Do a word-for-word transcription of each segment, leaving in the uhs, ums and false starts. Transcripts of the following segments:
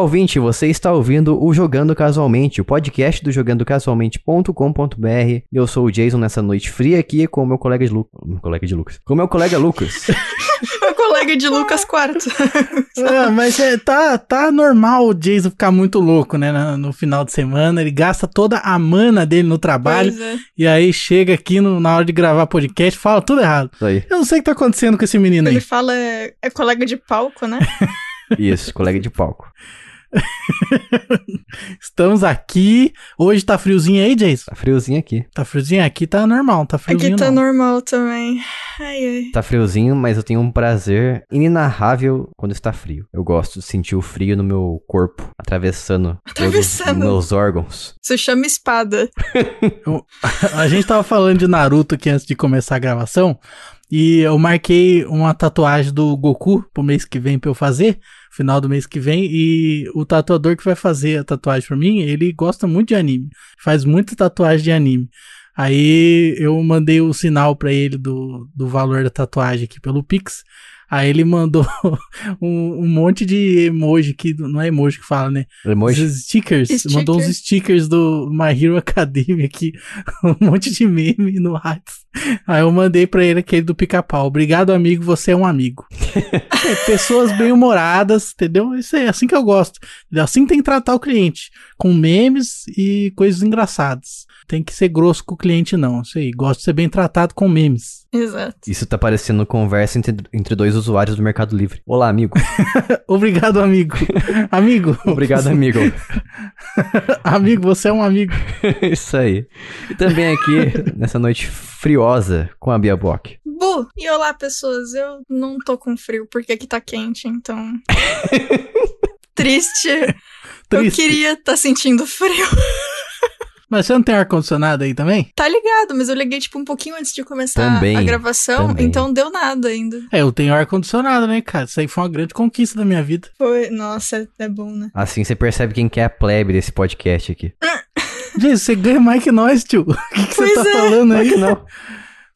ouvinte, você está ouvindo o Jogando Casualmente, o podcast do jogando casualmente ponto com ponto b r. Eu sou o Jason nessa noite fria aqui com o meu colega de Lucas. Meu colega de Lucas. Com o meu colega Lucas. Meu colega de Lucas Quarto. É, mas é, tá, tá normal o Jason ficar muito louco, né? No, no final de semana, ele gasta toda a mana dele no trabalho. É. E aí chega aqui no, na hora de gravar podcast, fala tudo errado. Aí. Eu não sei o que tá acontecendo com esse menino ele aí. Ele fala, é, é colega de palco, né? Isso, colega de palco. Estamos aqui. Hoje tá friozinho aí, Jason? Tá friozinho aqui. Tá friozinho aqui, tá normal, tá friozinho. Aqui tá não. normal também. Ai, ai. Tá friozinho, mas eu tenho um prazer inenarrável quando está frio. Eu gosto de sentir o frio no meu corpo, atravessando, atravessando. Todos os meus órgãos. Isso chama espada. A gente tava falando de Naruto aqui antes de começar a gravação. E eu marquei uma tatuagem do Goku pro mês que vem pra eu fazer, final do mês que vem, e o tatuador que vai fazer a tatuagem pra mim, ele gosta muito de anime, faz muita tatuagem de anime. Aí eu mandei o sinal pra ele do, do valor da tatuagem aqui pelo Pix, aí ele mandou um, um monte de emoji, que não é emoji que fala, né? Emoji? Os stickers. Sticker. Mandou uns stickers do My Hero Academia aqui, um monte de meme no Whats. Aí eu mandei pra ele aquele do pica-pau. Obrigado, amigo, você é um amigo. É, pessoas bem-humoradas, entendeu? Isso é assim que eu gosto. Assim tem que tratar o cliente, com memes e coisas engraçadas. Tem que ser grosso com o cliente, não. Isso aí, gosto de ser bem tratado com memes. Exato. Isso tá parecendo conversa entre, entre dois usuários do Mercado Livre. Olá, amigo. Obrigado, amigo. Amigo. Obrigado, amigo. Amigo, você é um amigo. Isso aí. E também aqui, nessa noite friosa, com a Bia Boca. Bu! E olá, pessoas. Eu não tô com frio, porque aqui tá quente, então... Triste. Triste. Eu queria tá sentindo frio. Mas você não tem ar-condicionado aí também? Tá ligado, mas eu liguei tipo um pouquinho antes de começar também, a gravação, também. Então deu nada ainda. É, eu tenho ar-condicionado, né, cara? Isso aí foi uma grande conquista da minha vida. Foi, nossa, é bom, né? Assim você percebe quem que é a plebe desse podcast aqui. Gente, você ganha mais que nós, tio. O que, que você tá é. falando aí? Não.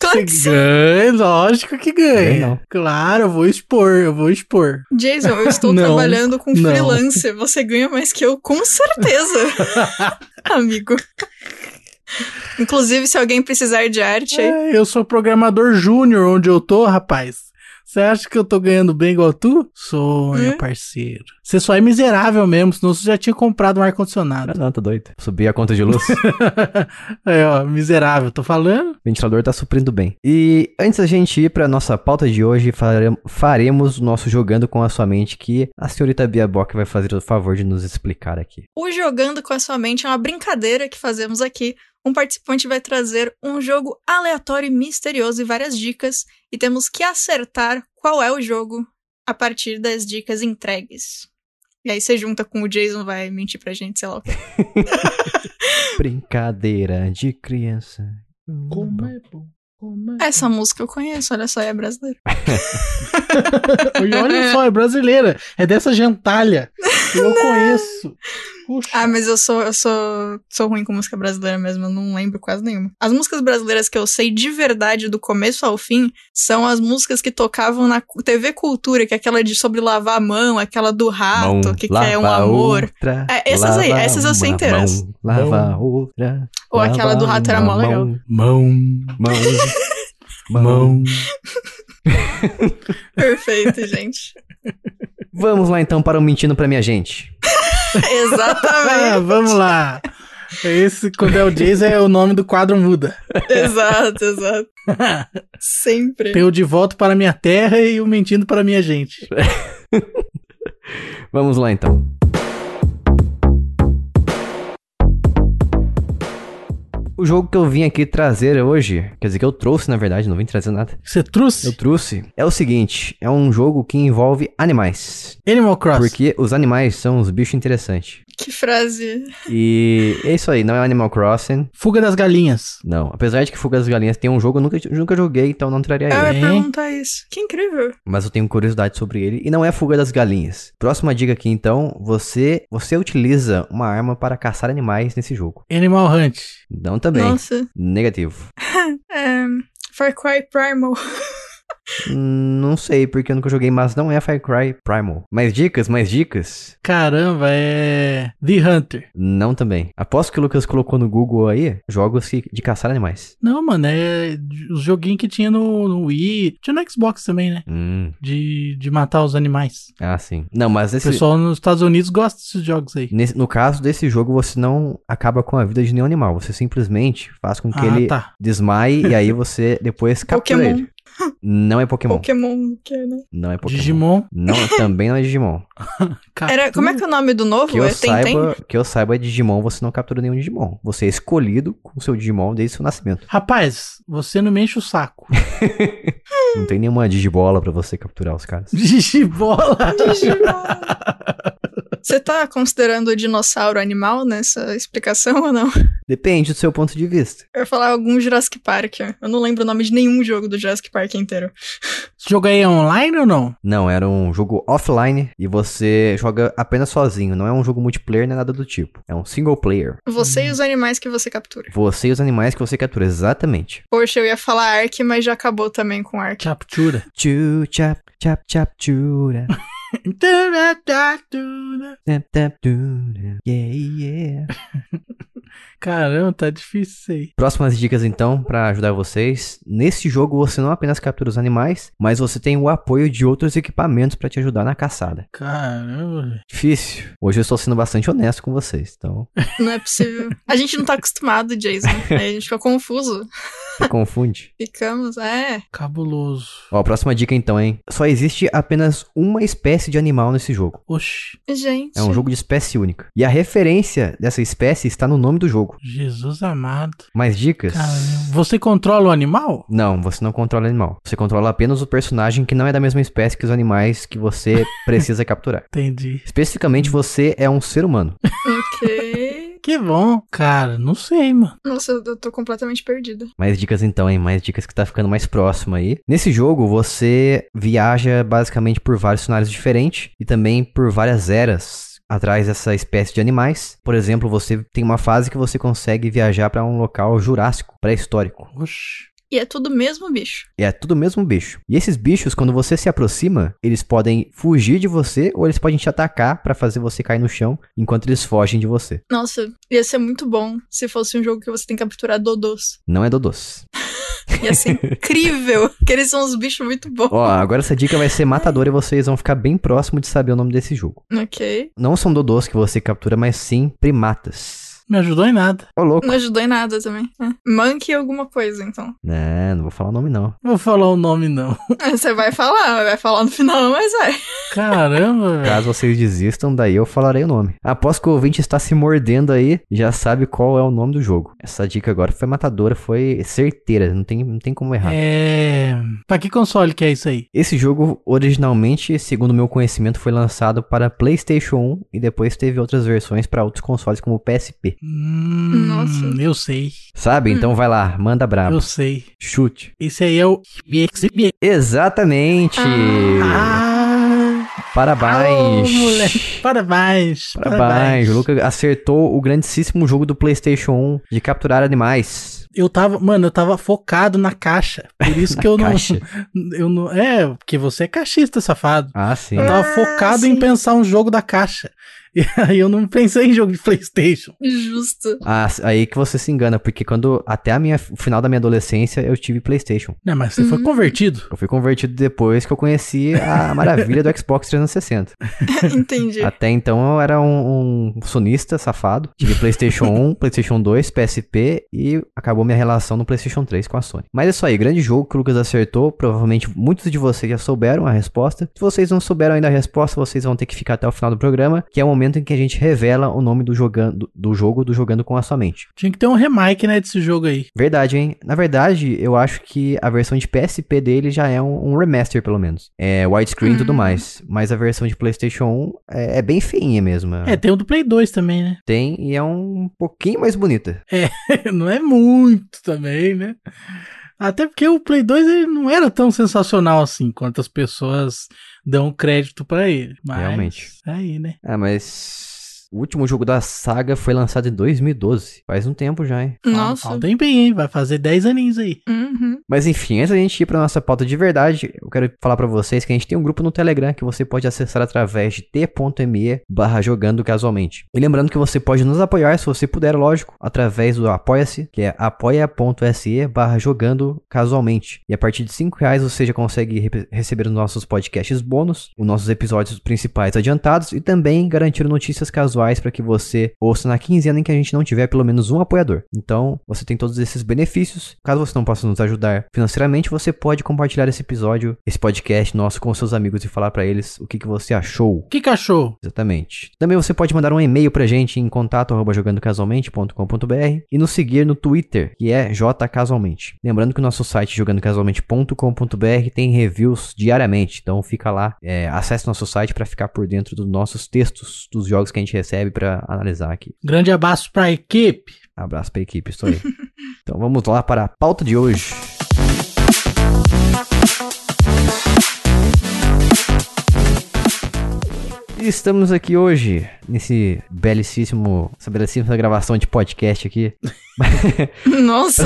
Claro que sim. Ganha, lógico que ganha. Não. Claro, eu vou expor, eu vou expor. Jason, eu estou não, trabalhando com não. freelancer. Você ganha mais que eu, com certeza. Amigo. Inclusive, se alguém precisar de arte... É, eu sou programador júnior onde eu tô, rapaz. Você acha que eu tô ganhando bem igual tu? Sou, meu hum? parceiro. Você só é miserável mesmo, senão você já tinha comprado um ar-condicionado. Ah, não, tá doido. Subi a conta de luz. Aí, ó, miserável, tô falando. O ventilador tá suprindo bem. E antes da gente ir pra nossa pauta de hoje, faremos, faremos o nosso Jogando com a Sua Mente, que a senhorita Bia Boca vai fazer o favor de nos explicar aqui. O Jogando com a Sua Mente é uma brincadeira que fazemos aqui. Um participante vai trazer um jogo aleatório e misterioso e várias dicas, e temos que acertar qual é o jogo a partir das dicas entregues. E aí você junta com o Jason, vai mentir pra gente, sei lá o que. Brincadeira de criança. Como é bom. Essa música eu conheço, olha só, é brasileira. E olha só, é brasileira. É dessa gentalha. Eu não. conheço. Puxa. Ah, mas eu sou, eu sou, sou ruim com música brasileira mesmo, eu não lembro quase nenhuma. As músicas brasileiras que eu sei de verdade, do começo ao fim, são as músicas que tocavam na T V Cultura, que é aquela de sobre lavar a mão, aquela do rato, mão, que, que é um amor. Outra, é, essas aí, essas eu sei inteiras. Mão, lava outra. Ou lava aquela do rato era mó legal. Mão, mão, mão. Perfeito, gente. Vamos lá então para o Mentindo Pra Minha Gente. Exatamente. Ah, vamos lá. Esse, quando é o Jason, é o nome do quadro muda. Exato, exato. Sempre. Tem o De Volta Para Minha Terra e o Mentindo Pra Minha Gente. Vamos lá então. O jogo que eu vim aqui trazer hoje, quer dizer que eu trouxe, na verdade, não vim trazer nada. Você trouxe? Eu trouxe. É o seguinte, é um jogo que envolve animais. Animal Crossing. Porque os animais são uns bichos interessantes. Que frase. E é isso aí, não é Animal Crossing. Fuga das Galinhas. Não, apesar de que Fuga das Galinhas tem um jogo, eu nunca, nunca joguei, então não traria ele. Eu ia perguntar isso. Que incrível. Mas eu tenho curiosidade sobre ele, e não é Fuga das Galinhas. Próxima dica aqui, então, você, você utiliza uma arma para caçar animais nesse jogo. Animal Hunt. Não também. Nossa. Negativo. um, Far Cry Primal. Não sei, porque eu nunca joguei, mas não é Far Cry Primal. Mais dicas, mais dicas. Caramba, é... The Hunter. Não também. Aposto que o Lucas colocou no Google aí, jogos de caçar animais. Não, mano, é os joguinhos que tinha no, no Wii, tinha no Xbox também, né? Hum. De, de matar os animais. Ah, sim. Não, mas esse... O pessoal nos Estados Unidos gosta desses jogos aí. Nesse, no caso desse jogo, você não acaba com a vida de nenhum animal. Você simplesmente faz com que ah, ele tá. desmaie e aí você depois captura Pokémon. Ele. Não é Pokémon. Pokémon, que é, né? Não é Pokémon. Digimon. Não, também não é Digimon. Era, como é que é o nome do novo? Que eu, é, saiba, tem, tem? que eu saiba, é Digimon, você não captura nenhum Digimon. Você é escolhido com o seu Digimon desde o seu nascimento. Rapaz, você não me enche o saco. Não tem nenhuma Digibola pra você capturar os caras. Digibola? Digibola. Você tá considerando o dinossauro animal nessa explicação ou não? Depende do seu ponto de vista. Eu ia falar algum Jurassic Park. Eu não lembro o nome de nenhum jogo do Jurassic Park inteiro. Esse jogo aí é online ou não? Não, era um jogo offline e você joga apenas sozinho. Não é um jogo multiplayer, nem nada do tipo. É um single player. Você hum. e os animais que você captura. Você e os animais que você captura, exatamente. Poxa, eu ia falar Ark, mas já acabou também com Ark. Captura. Tchu, chap, chap, chap, chura. Caramba, tá difícil isso aí. Próximas dicas então, pra ajudar vocês. Nesse jogo você não apenas captura os animais, mas você tem o apoio de outros equipamentos pra te ajudar na caçada. Caramba. Difícil. Hoje eu estou sendo bastante honesto com vocês, então... Não é possível. A gente não tá acostumado, Jason. Aí a gente fica confuso. Você confunde. Ficamos, é. Cabuloso. Ó, próxima dica então, hein. Só existe apenas uma espécie de animal nesse jogo. Oxi. Gente. É um jogo de espécie única. E a referência dessa espécie está no nome do jogo. Jesus amado. Mais dicas? Caramba. Você controla o animal? Não, você não controla o animal. Você controla apenas o personagem que não é da mesma espécie que os animais que você precisa capturar. Entendi. Especificamente, você é um ser humano. Ok. Que bom. Cara, não sei, mano. Nossa, eu tô completamente perdida. Mais dicas então, hein? Mais dicas que tá ficando mais próximo aí. Nesse jogo, você viaja basicamente por vários cenários diferentes e também por várias eras atrás dessa espécie de animais. Por exemplo, você tem uma fase que você consegue viajar pra um local jurássico, pré-histórico. Oxi. E é tudo mesmo bicho. E é tudo mesmo bicho. E esses bichos, quando você se aproxima, eles podem fugir de você ou eles podem te atacar pra fazer você cair no chão enquanto eles fogem de você. Nossa, ia ser muito bom se fosse um jogo que você tem que capturar dodôs. Não é dodôs. Ia ser incrível, porque eles são uns bichos muito bons. Ó, agora essa dica vai ser matadora e vocês vão ficar bem próximo de saber o nome desse jogo. Ok. Não são dodôs que você captura, mas sim primatas. Não ajudou em nada. Ô, louco. Não ajudou em nada também. É. Monkey alguma coisa, então. Não, não vou falar o nome, não. Vou falar o nome, não. Você vai falar, vai falar no final, mas vai. Caramba, velho. Caso vocês desistam, daí eu falarei o nome. Após que o ouvinte está se mordendo aí, já sabe qual é o nome do jogo. Essa dica agora foi matadora, foi certeira, não tem, não tem como errar. É... Pra que console que é isso aí? Esse jogo, originalmente, segundo meu conhecimento, foi lançado para PlayStation um e depois teve outras versões para outros consoles, como o P S P. Hum, nossa, eu sei. Sabe? Hum. Então vai lá, manda brabo. Eu sei. Chute. Esse aí é o... Exatamente. Ah. Parabéns. Oh, moleque. Parabéns. Parabéns. Parabéns. O Lucas acertou o grandíssimo jogo do PlayStation um de capturar animais. Eu tava, mano, eu tava focado na caixa. Por isso que eu não, eu não... É, porque você é caixista, safado. Ah, sim. Eu tava ah, focado sim. em pensar um jogo da caixa. E aí eu não pensei em jogo de PlayStation. Justo. Ah, aí que você se engana, porque quando... Até a minha, o final da minha adolescência, eu tive PlayStation. Não, mas você uhum. foi convertido. Eu fui convertido depois que eu conheci a maravilha do Xbox trezentos e sessenta. Entendi. Até então eu era um, um sonista, safado. Tive PlayStation um, PlayStation dois, P S P e acabou minha relação no PlayStation três com a Sony. Mas é isso aí, grande jogo que o Lucas acertou. Provavelmente muitos de vocês já souberam a resposta. Se vocês não souberam ainda a resposta, vocês vão ter que ficar até o final do programa, que é o momento em que a gente revela o nome do, jogando, do jogo do Jogando com a Sua Mente. Tinha que ter um remake, né, desse jogo aí. Verdade, hein? Na verdade, eu acho que a versão de P S P dele já é um, um remaster, pelo menos. É widescreen e hum. tudo mais. Mas a versão de PlayStation um é, é bem feinha mesmo. É, tem o do Play dois também, né? Tem, e é um pouquinho mais bonita. É, não é muito também, né? Até porque o Play dois ele não era tão sensacional assim quanto as pessoas dão crédito pra ele. Mas, realmente. Aí, né? Ah, mas... O último jogo da saga foi lançado em dois mil e doze. Faz um tempo já, hein? Nossa. Fala um tempinho, hein? Vai fazer dez aninhos aí. Uhum. Mas enfim, antes da gente ir pra nossa pauta de verdade, eu quero falar pra vocês que a gente tem um grupo no Telegram que você pode acessar através de t.me barra jogando casualmente. E lembrando que você pode nos apoiar, se você puder, lógico, através do Apoia-se, que é apoia.se barra jogando casualmente. E a partir de cinco reais você já consegue re- receber os nossos podcasts bônus, os nossos episódios principais adiantados e também garantir notícias casuais para que você ouça na quinzena em que a gente não tiver pelo menos um apoiador. Então, você tem todos esses benefícios. Caso você não possa nos ajudar financeiramente, você pode compartilhar esse episódio, esse podcast nosso com seus amigos e falar para eles o que, que você achou. O que, que achou? Exatamente. Também você pode mandar um e-mail pra gente em contato arroba jogando casualmente ponto com ponto b r e nos seguir no Twitter, que é jcasualmente. Lembrando que o nosso site jogando casualmente ponto com ponto b r tem reviews diariamente. Então, fica lá, é, acesse nosso site para ficar por dentro dos nossos textos, dos jogos que a gente recebe para analisar aqui. Grande abraço para a equipe. Abraço para a equipe, estou aí. Então vamos lá para a pauta de hoje. Estamos aqui hoje, nesse belíssimo, essa belíssima gravação de podcast aqui. Nossa!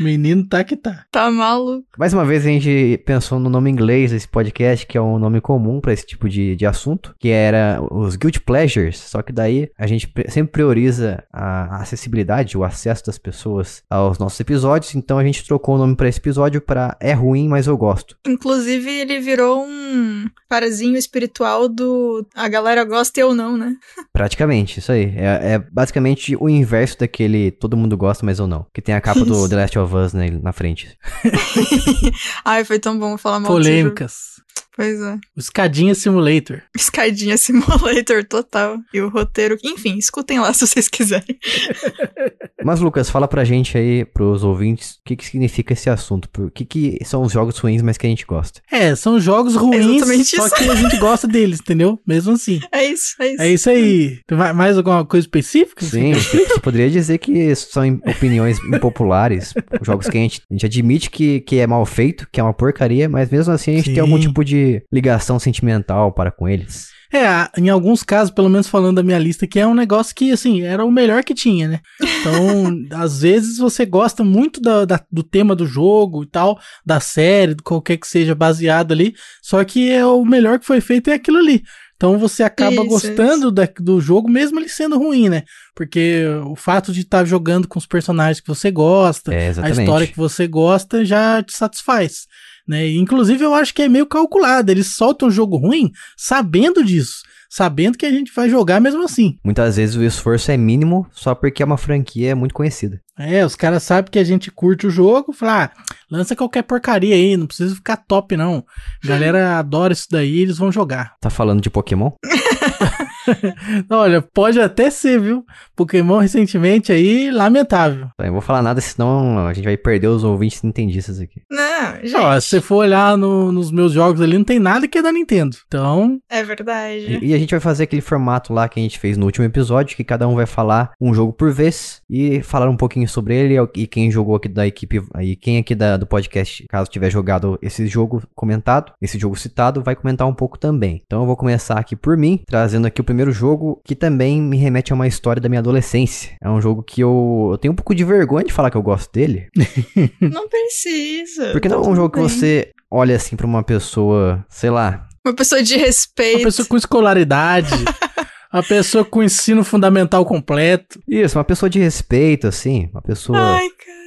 Menino tá que tá. Tá maluco. Mais uma vez a gente pensou no nome inglês desse podcast, que é um nome comum pra esse tipo de, de assunto, que era os Guilty Pleasures, só que daí a gente sempre prioriza a acessibilidade, o acesso das pessoas aos nossos episódios, então a gente trocou o nome pra esse episódio pra É Ruim, Mas Eu Gosto. Inclusive ele virou um parazinho espiritual do A Galera Gosta e Eu Não, né? Praticamente, isso aí. É, é basicamente o inverso daquele Todo Mundo Gosta, Mas Eu Não, que tem a capa do The Last of Us, né, na frente. Ai, foi tão bom falar mal. Polêmicas. Pois é. O Escadinha Simulator. Escadinha Simulator total. E o roteiro. Enfim, escutem lá se vocês quiserem. Mas, Lucas, fala pra gente aí, pros ouvintes, o que que significa esse assunto? O que que são os jogos ruins, mas que a gente gosta? É, são jogos ruins, é só que a gente gosta deles, entendeu? Mesmo assim. É isso, é isso. É isso aí. Tem mais alguma coisa específica? Sim, você poderia dizer que são opiniões impopulares, jogos que a gente, a gente admite que, que é mal feito, que é uma porcaria, mas mesmo assim a gente Sim. tem algum tipo de ligação sentimental para com eles. É, em alguns casos, pelo menos falando da minha lista, que é um negócio que, assim, era o melhor que tinha, né? Então, às vezes você gosta muito da, da, do tema do jogo e tal, da série, do qualquer que seja baseado ali, só que é o melhor que foi feito é aquilo ali. Então você acaba isso, gostando isso. Da, do jogo, mesmo ele sendo ruim, né? Porque o fato de estar tá jogando com os personagens que você gosta, é, a história que você gosta, já te satisfaz. Né? Inclusive eu acho que é meio calculado, eles soltam o jogo ruim sabendo disso, sabendo que a gente vai jogar mesmo assim. Muitas vezes o esforço é mínimo só porque é uma franquia muito conhecida. É, os caras sabem que a gente curte o jogo, fala, ah, lança qualquer porcaria aí, não precisa ficar top não. A galera adora isso daí, eles vão jogar. Tá falando de Pokémon? Olha, pode até ser, viu? Pokémon recentemente aí, lamentável. Eu não vou falar nada, senão a gente vai perder os ouvintes nintendistas aqui. Não, gente. Ó, se você for olhar no, nos meus jogos ali, não tem nada que é da Nintendo. Então... É verdade. E, e a gente vai fazer aquele formato lá que a gente fez no último episódio, que cada um vai falar um jogo por vez e falar um pouquinho sobre ele e quem jogou aqui da equipe, e quem aqui da, do podcast, caso tiver jogado esse jogo comentado, esse jogo citado, vai comentar um pouco também. Então eu vou começar aqui por mim, trazendo aqui o primeiro primeiro jogo que também me remete a uma história da minha adolescência. É um jogo que eu, eu tenho um pouco de vergonha de falar que eu gosto dele. Não precisa. Porque não é um jogo bem. Que você olha assim pra uma pessoa, sei lá... Uma pessoa de respeito. Uma pessoa com escolaridade. Uma pessoa com ensino fundamental completo. Isso, uma pessoa de respeito, assim. Uma pessoa... Ai, cara.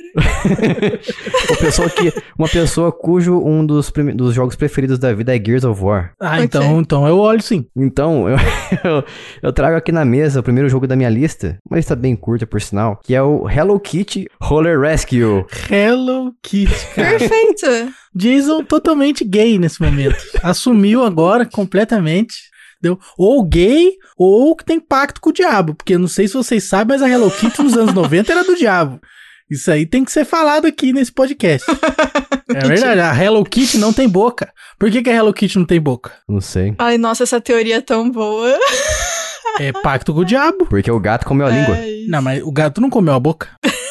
uma, pessoa que, uma pessoa cujo um dos, prime- dos jogos preferidos da vida é Gears of War. Ah, okay. então, então eu olho sim. Então, eu, eu, eu trago aqui na mesa o primeiro jogo da minha lista, uma lista bem curta, por sinal, que é o Hello Kitty Roller Rescue. Hello Kitty. Perfeito. Jason totalmente gay nesse momento. Assumiu agora completamente... Deu? Ou gay, ou que tem pacto com o diabo. Porque não sei se vocês sabem, mas a Hello Kitty nos anos noventa era do diabo. Isso aí tem que ser falado aqui nesse podcast. É verdade, a Hello Kitty não tem boca. Por que, que a Hello Kitty não tem boca? Não sei. Ai, nossa, essa teoria é tão boa. É pacto com o diabo. Porque o gato comeu a é língua. Isso. Não, mas o gato não comeu a boca.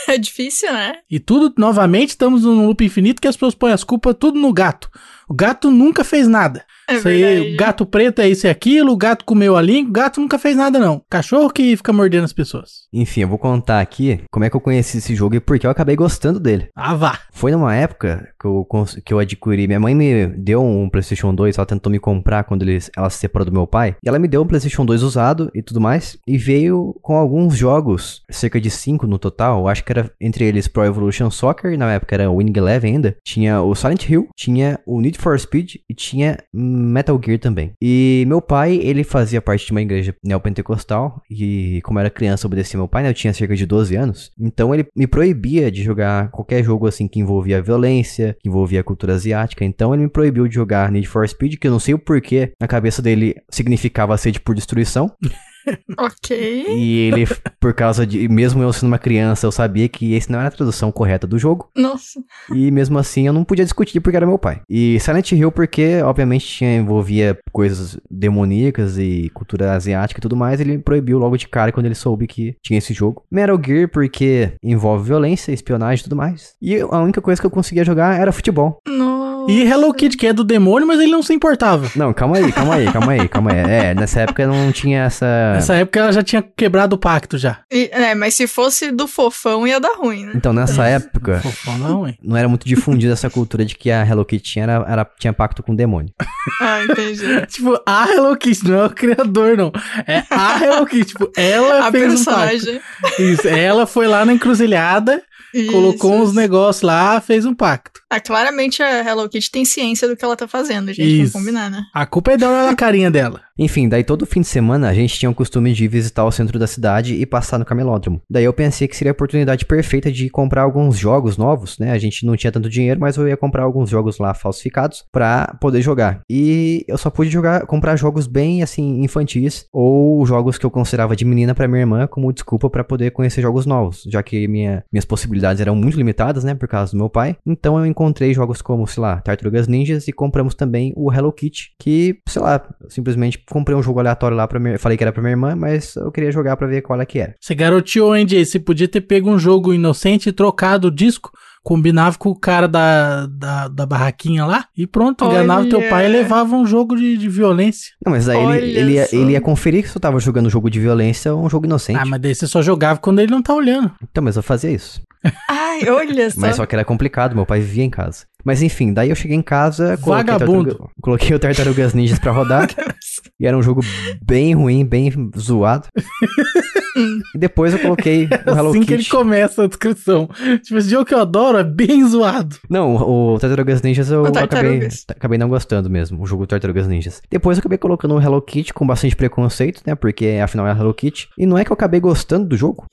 É difícil, né? E tudo, novamente, estamos num loop infinito que as pessoas põem as culpas tudo no gato. O gato nunca fez nada. É verdade. O gato preto é isso e aquilo, o gato comeu a língua, o gato nunca fez nada não. Cachorro que fica mordendo as pessoas. Enfim, eu vou contar aqui como é que eu conheci esse jogo e por que eu acabei gostando dele. Ah, vá! Foi numa época que eu, que eu adquiri, minha mãe me deu um PlayStation dois, ela tentou me comprar quando ele, ela se separou do meu pai, e ela me deu um PlayStation dois usado e tudo mais, e veio com alguns jogos, cerca de cinco no total, eu acho que era entre eles Pro Evolution Soccer, na época era Winning Eleven ainda, tinha o Silent Hill, tinha o Need for Speed e tinha Metal Gear também. E meu pai, ele fazia parte de uma igreja neopentecostal, e como eu era criança, eu obedecia meu pai, né? Eu tinha cerca de doze anos, então ele me proibia de jogar qualquer jogo assim que envolvia violência, que envolvia cultura asiática, então ele me proibiu de jogar Need for Speed, que eu não sei o porquê, na cabeça dele significava sede por destruição. Ok. E ele, por causa de... Mesmo eu sendo uma criança, eu sabia que esse não era a tradução correta do jogo. Nossa. E mesmo assim, eu não podia discutir porque era meu pai. E Silent Hill porque, obviamente, tinha, envolvia coisas demoníacas e cultura asiática e tudo mais. Ele proibiu logo de cara quando ele soube que tinha esse jogo. Metal Gear porque envolve violência, espionagem e tudo mais. E a única coisa que eu conseguia jogar era futebol. Nossa. E Hello Kitty, que é do demônio, mas ele não se importava. Não, calma aí, calma aí, calma aí, calma aí. É, nessa época não tinha essa... Nessa época ela já tinha quebrado o pacto já. E, é, mas se fosse do fofão ia dar ruim, né? Então, nessa é. época... Do fofão não, hein? Não era muito difundida essa cultura de que a Hello Kitty tinha, era, era, tinha pacto com o demônio. Ah, entendi. Tipo, a Hello Kitty, não é o criador, não. É a Hello Kitty, tipo, ela a fez personagem. Um pacto. Isso, ela foi lá na encruzilhada... Isso. Colocou uns negócios lá, fez um pacto. Ah, claramente a Hello Kitty tem ciência do que ela tá fazendo, gente. Isso. Vamos combinar, né? A culpa é dela na carinha dela. Enfim, daí todo fim de semana a gente tinha o costume de visitar o centro da cidade e passar no camelódromo. Daí eu pensei que seria a oportunidade perfeita de comprar alguns jogos novos, né? A gente não tinha tanto dinheiro, mas eu ia comprar alguns jogos lá falsificados pra poder jogar. E eu só pude jogar, comprar jogos bem, assim, infantis ou jogos que eu considerava de menina pra minha irmã como desculpa pra poder conhecer jogos novos, já que minha, minhas possibilidades eram muito limitadas, né? Por causa do meu pai. Então eu encontrei jogos como, sei lá, Tartarugas Ninjas e compramos também o Hello Kitty, que, sei lá, simplesmente... Comprei um jogo aleatório lá pra mim. Falei que era pra minha irmã, mas eu queria jogar pra ver qual é que era. Você garoteou, hein, Jay? Você podia ter pego um jogo inocente e trocado o disco, combinava com o cara da, da, da barraquinha lá e pronto, enganava teu pai e levava um jogo de, de violência. Não, mas aí ele, ele, ia, ele ia conferir que você tava jogando jogo de violência ou um jogo inocente. Ah, mas daí você só jogava quando ele não tá olhando. Então, mas eu fazia isso. Ai, olha só. Mas só que era complicado, meu pai vivia em casa. Mas enfim, daí eu cheguei em casa, coloquei, tartaruga, coloquei o Tartarugas Ninjas pra rodar. E era um jogo bem ruim, bem zoado. E depois eu coloquei o Hello Kitty. Assim que ele começa a descrição. Tipo, esse jogo que eu adoro é bem zoado. Não, o, o Tartarugas Ninjas eu acabei, acabei não gostando mesmo, o jogo Tartarugas Ninjas. Depois eu acabei colocando o Hello Kitty com bastante preconceito, né? Porque afinal é Hello Kitty. E não é que eu acabei gostando do jogo.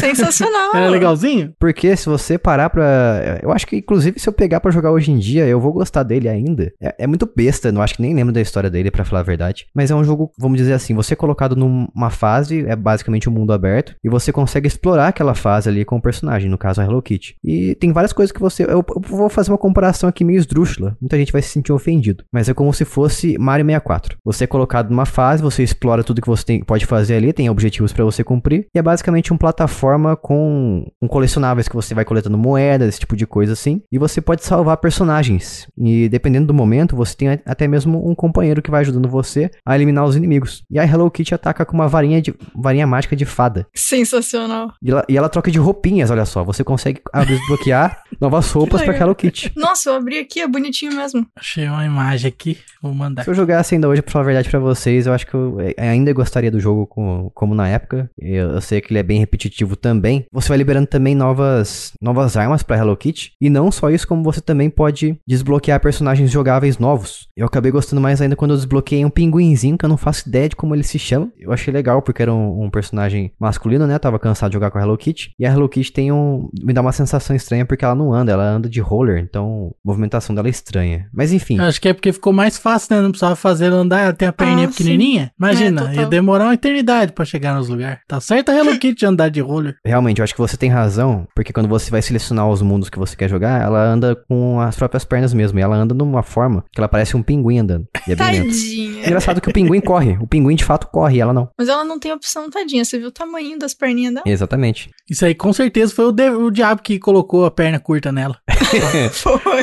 Sensacional! Era legalzinho? Porque se você parar pra... Eu acho que inclusive se eu pegar pra jogar hoje em dia, eu vou gostar dele ainda. É, é muito besta, não acho que nem lembro da história dele, pra falar a verdade. Mas é um jogo, vamos dizer assim, você é colocado numa fase, é basicamente um mundo aberto, e você consegue explorar aquela fase ali com o personagem, no caso a Hello Kitty. E tem várias coisas que você... Eu, eu vou fazer uma comparação aqui meio esdrúxula, muita gente vai se sentir ofendido, mas é como se fosse Mario sessenta e quatro. Você é colocado numa fase, você explora tudo que você tem, pode fazer ali, tem objetivos pra você cumprir, e é basicamente uma plataforma com, com colecionáveis que você vai coletando moedas, esse tipo de coisa assim, e você pode salvar personagens. E dependendo do momento, você tem até mesmo um companheiro que vai ajudando você a eliminar os inimigos. E a Hello Kitty ataca com uma varinha, de, varinha mágica de fada. Sensacional. E ela, e ela troca de roupinhas, olha só. Você consegue desbloquear novas roupas pra Hello Kitty. Nossa, eu abri aqui, é bonitinho mesmo. Achei uma imagem aqui, vou mandar. Se eu jogasse ainda hoje, pra falar a verdade pra vocês, eu acho que eu ainda gostaria do jogo como, como na época. Eu, eu sei que ele é bem repetitivo também. Você vai liberando também novas, novas armas pra Hello Kitty. E não só isso, como você também pode desbloquear personagens jogáveis novos. Eu acabei gostando mais ainda quando eu desbloqueei um pinguinzinho, que eu não faço ideia de como ele se chama. Eu achei legal, porque era um, um personagem masculino, né? Eu tava cansado de jogar com a Hello Kitty. E a Hello Kitty tem um... Me dá uma sensação estranha, porque ela não anda. Ela anda de roller, então a movimentação dela é estranha. Mas enfim. Eu acho que é porque ficou mais fácil, né? Não precisava fazer ela andar. Ela tem a perninha ah, pequenininha. Sim. Imagina, é, ia demorar uma eternidade pra chegar nos lugares. Tá certo a Hello Kitty andar de roller. Realmente, eu acho que você tem razão, porque quando você vai selecionar os mundos que você quer jogar, ela anda com as próprias pernas mesmo. E ela anda numa forma que ela parece um pinguim andando. E é bem lento. É engraçado que o pinguim corre. O pinguim, de fato, corre e ela não. Mas ela não tem opção, tadinha. Você viu o tamanho das perninhas dela? Exatamente. Isso aí, com certeza, foi o, de... o diabo que colocou a perna curta nela.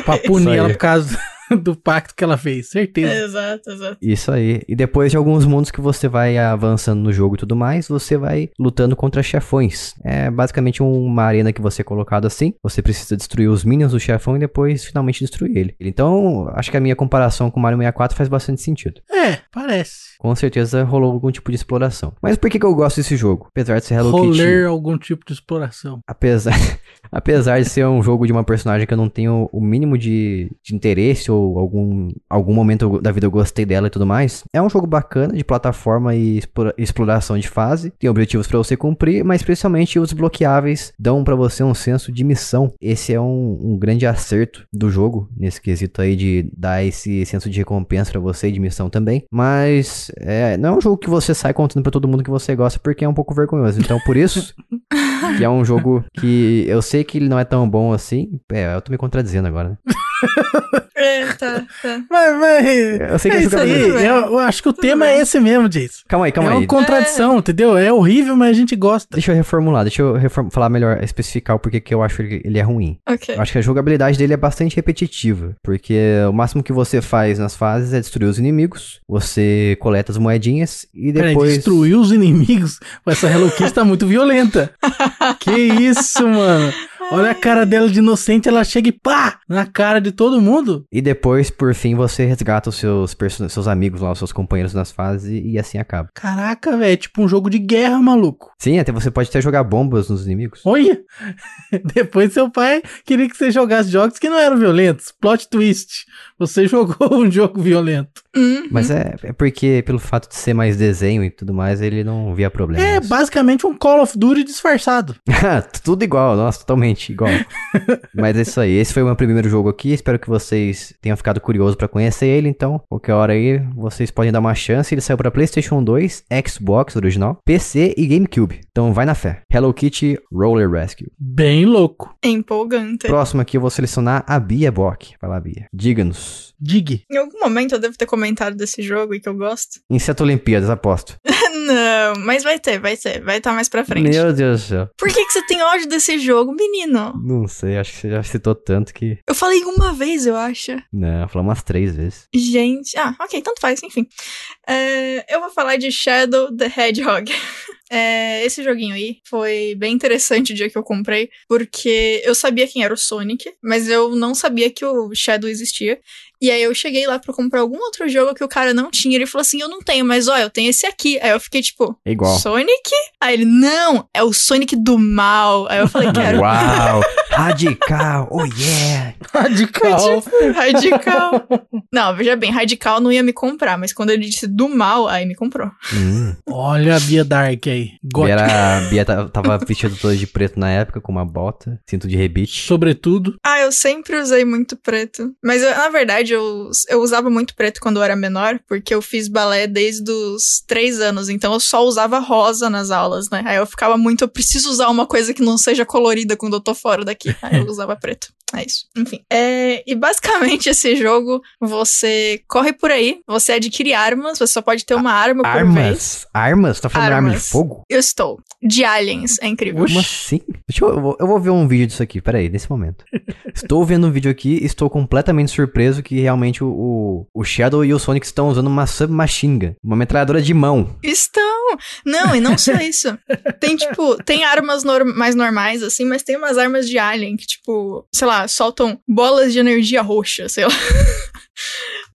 Pra punir ela por causa... do pacto que ela fez, certeza. É, exato, exato. Isso aí. E depois de alguns mundos que você vai avançando no jogo e tudo mais, você vai lutando contra chefões. É basicamente uma arena que você é colocado assim, você precisa destruir os minions do chefão e depois finalmente destruir ele. Então, acho que a minha comparação com o Mario sessenta e quatro faz bastante sentido. É, parece. Com certeza rolou algum tipo de exploração. Mas por que que eu gosto desse jogo? Apesar de ser Hello Kitty... Roler algum tipo de exploração. Apesar... Apesar de ser um jogo de uma personagem que eu não tenho o mínimo de, de interesse ou algum, algum momento da vida eu gostei dela e tudo mais, é um jogo bacana de plataforma e explora, exploração de fase, tem objetivos pra você cumprir, mas principalmente os desbloqueáveis dão pra você um senso de missão. Esse é um, um grande acerto do jogo, nesse quesito aí de dar esse senso de recompensa pra você e de missão também, mas é, não é um jogo que você sai contando pra todo mundo que você gosta, porque é um pouco vergonhoso, então por isso que é um jogo que eu sei que ele não é tão bom assim. É, eu tô me contradizendo agora, né? É, tá, tá. Mas, mas... Eu sei que é isso aí. Eu, eu acho que o tema é esse mesmo, Jason. Calma aí, calma aí. É uma contradição, é. Entendeu? É horrível, mas a gente gosta. Deixa eu reformular, deixa eu reform... falar melhor, especificar o porquê que eu acho que ele é ruim. Okay. Eu acho que a jogabilidade dele é bastante repetitiva, porque o máximo que você faz nas fases é destruir os inimigos, você coleta as moedinhas e depois... Peraí, destruir os inimigos? Essa Hello Kitty tá muito violenta. Que isso, mano. Olha a cara dela de inocente, ela chega e pá, na cara de todo mundo. E depois, por fim, você resgata os seus, person... seus amigos lá, os seus companheiros nas fases e assim acaba. Caraca, velho, é tipo um jogo de guerra, maluco. Sim, até você pode até jogar bombas nos inimigos. Olha, depois seu pai queria que você jogasse jogos que não eram violentos. Plot twist, você jogou um jogo violento. Uhum. Mas é, é porque pelo fato de ser mais desenho e tudo mais, ele não via problema. É basicamente um Call of Duty disfarçado. Tudo igual, nossa, totalmente. Igual. Mas é isso aí. Esse foi o meu primeiro jogo aqui. Espero que vocês tenham ficado curiosos pra conhecer ele. Então, qualquer hora aí, vocês podem dar uma chance. Ele saiu pra PlayStation dois, Xbox original, P C e GameCube. Então, vai na fé. Hello Kitty Roller Rescue. Bem louco. Empolgante. Próximo aqui, eu vou selecionar a Bia Boca. Vai lá, Bia. Diga-nos. Diga. Em algum momento eu devo ter comentado desse jogo e que eu gosto. Inseto Olimpíadas, aposto. Não, mas vai ter, vai ter. Vai estar tá mais pra frente. Meu Deus do céu. Por que que você tem ódio desse jogo, menino? Não sei, acho que você já citou tanto que... Eu falei uma vez, eu acho. Não, eu falei umas três vezes. Gente... Ah, ok, tanto faz, enfim. É, eu vou falar de Shadow the Hedgehog. É, esse joguinho aí foi bem interessante o dia que eu comprei, porque eu sabia quem era o Sonic, mas eu não sabia que o Shadow existia. E aí eu cheguei lá pra comprar algum outro jogo que o cara não tinha. Ele falou assim, eu não tenho, mas ó, eu tenho esse aqui. Aí eu fiquei tipo, é igual. Sonic? Aí ele, não, é o Sonic do mal. Aí eu falei, quero. Uau, radical, oh yeah. Radical. Tipo, radical. Não, veja bem, radical não ia me comprar, mas quando ele disse do mal, aí me comprou. Hum. Olha a Bia Dark aí. Era, a Bia tava vestida toda de preto na época, com uma bota, cinto de rebite. Sobretudo. Ah, eu sempre usei muito preto. Mas eu, na verdade, Eu, eu usava muito preto quando eu era menor, porque eu fiz balé desde os três anos, então eu só usava rosa nas aulas, né? Aí eu ficava muito, eu preciso usar uma coisa que não seja colorida quando eu tô fora daqui. Aí eu usava preto. É isso. Enfim. É, e basicamente esse jogo, você corre por aí, você adquire armas, você só pode ter uma a- arma por armas? vez. Armas? Armas? Tá falando armas. Arma de fogo? Eu estou. De aliens. É incrível. Como assim? Deixa eu, eu vou ver um vídeo disso aqui, peraí, nesse momento. Estou vendo um vídeo aqui, estou completamente surpreso que realmente o, o Shadow e o Sonic estão usando uma submachine gun, uma metralhadora de mão. Estão! Não, e não só isso. Tem, tipo, tem armas norm- mais normais, assim, mas tem umas armas de alien que, tipo, sei lá, soltam bolas de energia roxa, sei lá.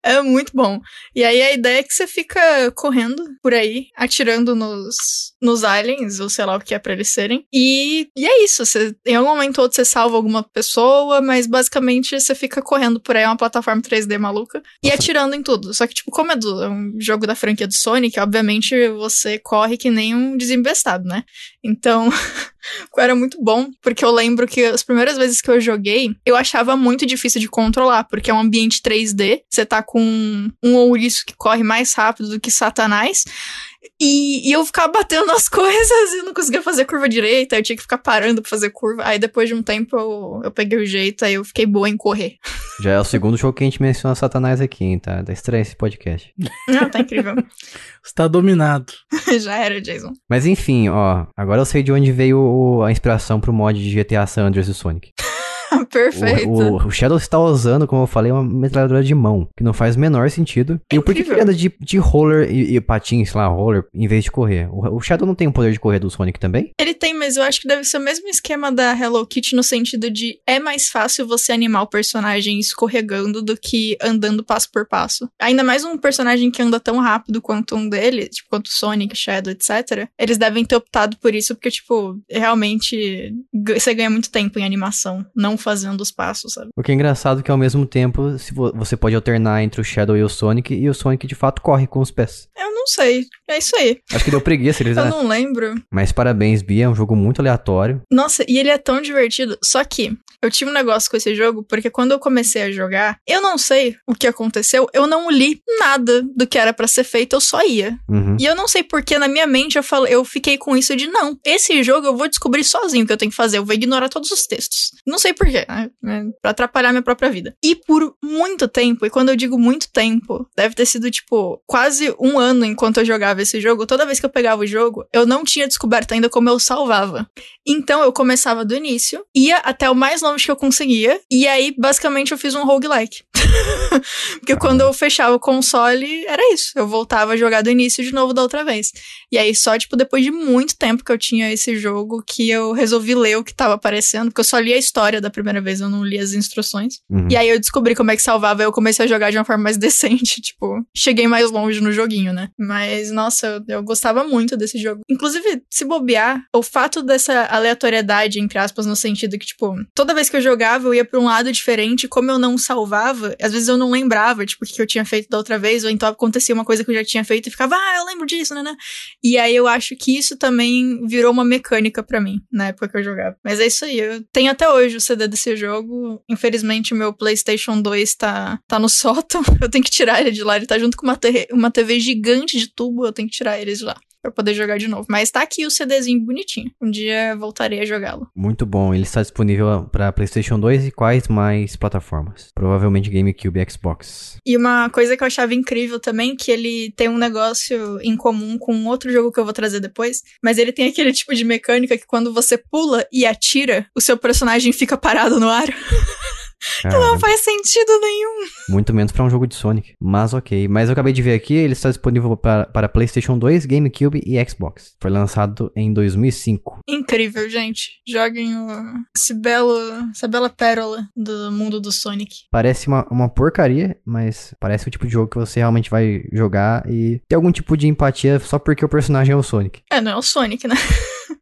É muito bom. E aí a ideia é que você fica correndo por aí, atirando nos, nos aliens, ou sei lá o que é pra eles serem. E, e é isso. Você, em algum momento ou outro você salva alguma pessoa, mas basicamente você fica correndo por aí, é uma plataforma três D maluca, e atirando em tudo. Só que, tipo, como é, do, é um jogo da franquia do Sonic, obviamente você corre que nem um desembestado, né? Então... Era muito bom, porque eu lembro que as primeiras vezes que eu joguei, eu achava muito difícil de controlar, porque é um ambiente três D, você tá com um ouriço que corre mais rápido do que Satanás, e, e eu ficava batendo nas coisas e não conseguia fazer curva direita, eu tinha que ficar parando pra fazer curva, aí depois de um tempo eu, eu peguei o jeito, aí eu fiquei boa em correr. Já é o segundo jogo que a gente menciona Satanás aqui, hein, tá? Tá estranho esse podcast. Não, tá incrível. Você tá dominado. Já era, Jason. Mas enfim, ó, agora eu sei de onde veio a inspiração pro mod de G T A San Andreas e Sonic. Perfeito. O, o, o Shadow está usando, como eu falei, uma metralhadora de mão, que não faz o menor sentido. É e o porquê que ele anda de, de roller e, e patins, sei lá, roller, em vez de correr? O, o Shadow não tem o poder de correr do Sonic também? Ele tem, mas eu acho que deve ser o mesmo esquema da Hello Kitty, no sentido de é mais fácil você animar o personagem escorregando do que andando passo por passo. Ainda mais um personagem que anda tão rápido quanto um dele, tipo, quanto Sonic, Shadow, etcétera. Eles devem ter optado por isso, porque, tipo, realmente você ganha muito tempo em animação, não fazendo os passos, sabe? O que é engraçado é que, ao mesmo tempo, se vo- você pode alternar entre o Shadow e o Sonic, e o Sonic, de fato, corre com os pés. Eu não sei. É isso aí. Acho que deu preguiça, eles... Eu né? não lembro. Mas parabéns, Bia, é um jogo muito aleatório. Nossa, e ele é tão divertido. Só que eu tive um negócio com esse jogo, porque quando eu comecei a jogar, eu não sei o que aconteceu, eu não li nada do que era pra ser feito, eu só ia. Uhum. E eu não sei porque, na minha mente, eu, falei, eu fiquei com isso de, não, esse jogo eu vou descobrir sozinho o que eu tenho que fazer, eu vou ignorar todos os textos. Não sei porquê, né? Pra atrapalhar minha própria vida. E por muito tempo, e quando eu digo muito tempo, deve ter sido, tipo, quase um ano enquanto eu jogava esse jogo, toda vez que eu pegava o jogo, eu não tinha descoberto ainda como eu salvava. Então, eu começava do início, ia até o mais longe que eu conseguia, e aí, basicamente, eu fiz um roguelike. Porque ah. quando eu fechava o console, era isso. Eu voltava a jogar do início de novo da outra vez. E aí, só, tipo, depois de muito tempo que eu tinha esse jogo, que eu resolvi ler o que tava aparecendo, porque eu só li a história da primeira vez, eu não li as instruções. Uhum. E aí, eu descobri como é que salvava, e eu comecei a jogar de uma forma mais decente, tipo, cheguei mais longe no joguinho, né? Mas, nossa, eu, eu gostava muito desse jogo. Inclusive, se bobear, o fato dessa aleatoriedade, entre aspas, no sentido que, tipo, toda vez que eu jogava, eu ia pra um lado diferente, como eu não salvava, às vezes eu não lembrava, tipo, o que eu tinha feito da outra vez, ou então acontecia uma coisa que eu já tinha feito e ficava, ah, eu lembro disso, né, né? E aí eu acho que isso também virou uma mecânica pra mim, na época que eu jogava. Mas é isso aí, eu tenho até hoje o C D desse jogo, infelizmente meu PlayStation dois tá, tá no sótão, eu tenho que tirar ele de lá, ele tá junto com uma, te- uma T V gigante de tubo, eu tenho que tirar ele de lá pra poder jogar de novo. Mas tá aqui o CDzinho bonitinho. Um dia voltarei a jogá-lo. Muito bom. Ele está disponível pra PlayStation dois e quais mais plataformas? Provavelmente GameCube e Xbox. E uma coisa que eu achava incrível também, que ele tem um negócio em comum com outro jogo que eu vou trazer depois, mas ele tem aquele tipo de mecânica que quando você pula e atira, o seu personagem fica parado no ar. Que não faz sentido nenhum. Muito menos pra um jogo de Sonic. Mas ok. Mas eu acabei de ver aqui, ele está disponível para, para PlayStation dois, GameCube e Xbox. Foi lançado em dois mil e cinco. Incrível, gente. Joguem o... esse belo, essa bela pérola do mundo do Sonic. Parece uma, uma porcaria, mas parece o tipo de jogo que você realmente vai jogar e ter algum tipo de empatia só porque o personagem é o Sonic. É, não é o Sonic, né?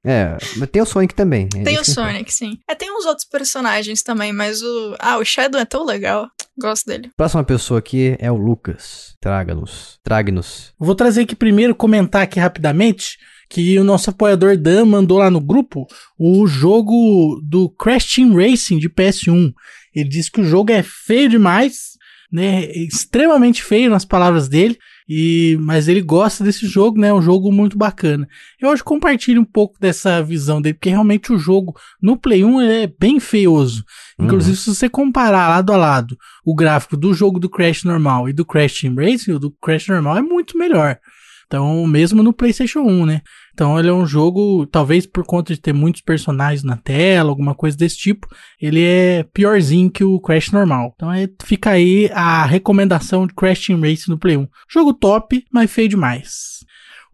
É, mas tem o Sonic também. Tem é o Sonic, sim. É, tem uns outros personagens também, mas o... Ah, o Shadow é tão legal. Gosto dele. Próxima pessoa aqui é o Lucas. Traga-nos. Traga-nos. Vou trazer aqui primeiro, comentar aqui rapidamente, que o nosso apoiador Dan mandou lá no grupo o jogo do Crash Team Racing de P S um. Ele disse que o jogo é feio demais, né? É extremamente feio nas palavras dele. E, mas ele gosta desse jogo, né? É um jogo muito bacana. Eu hoje compartilho um pouco dessa visão dele, porque realmente o jogo no Play um é bem feioso. Uhum. Inclusive, se você comparar lado a lado o gráfico do jogo do Crash normal e do Crash Team Racing, o do Crash normal é muito melhor. Então, mesmo no PlayStation um, né? Então, ele é um jogo, talvez por conta de ter muitos personagens na tela, alguma coisa desse tipo, ele é piorzinho que o Crash normal. Então, é, fica aí a recomendação de Crash Team Racing no Play um. Jogo top, mas feio demais.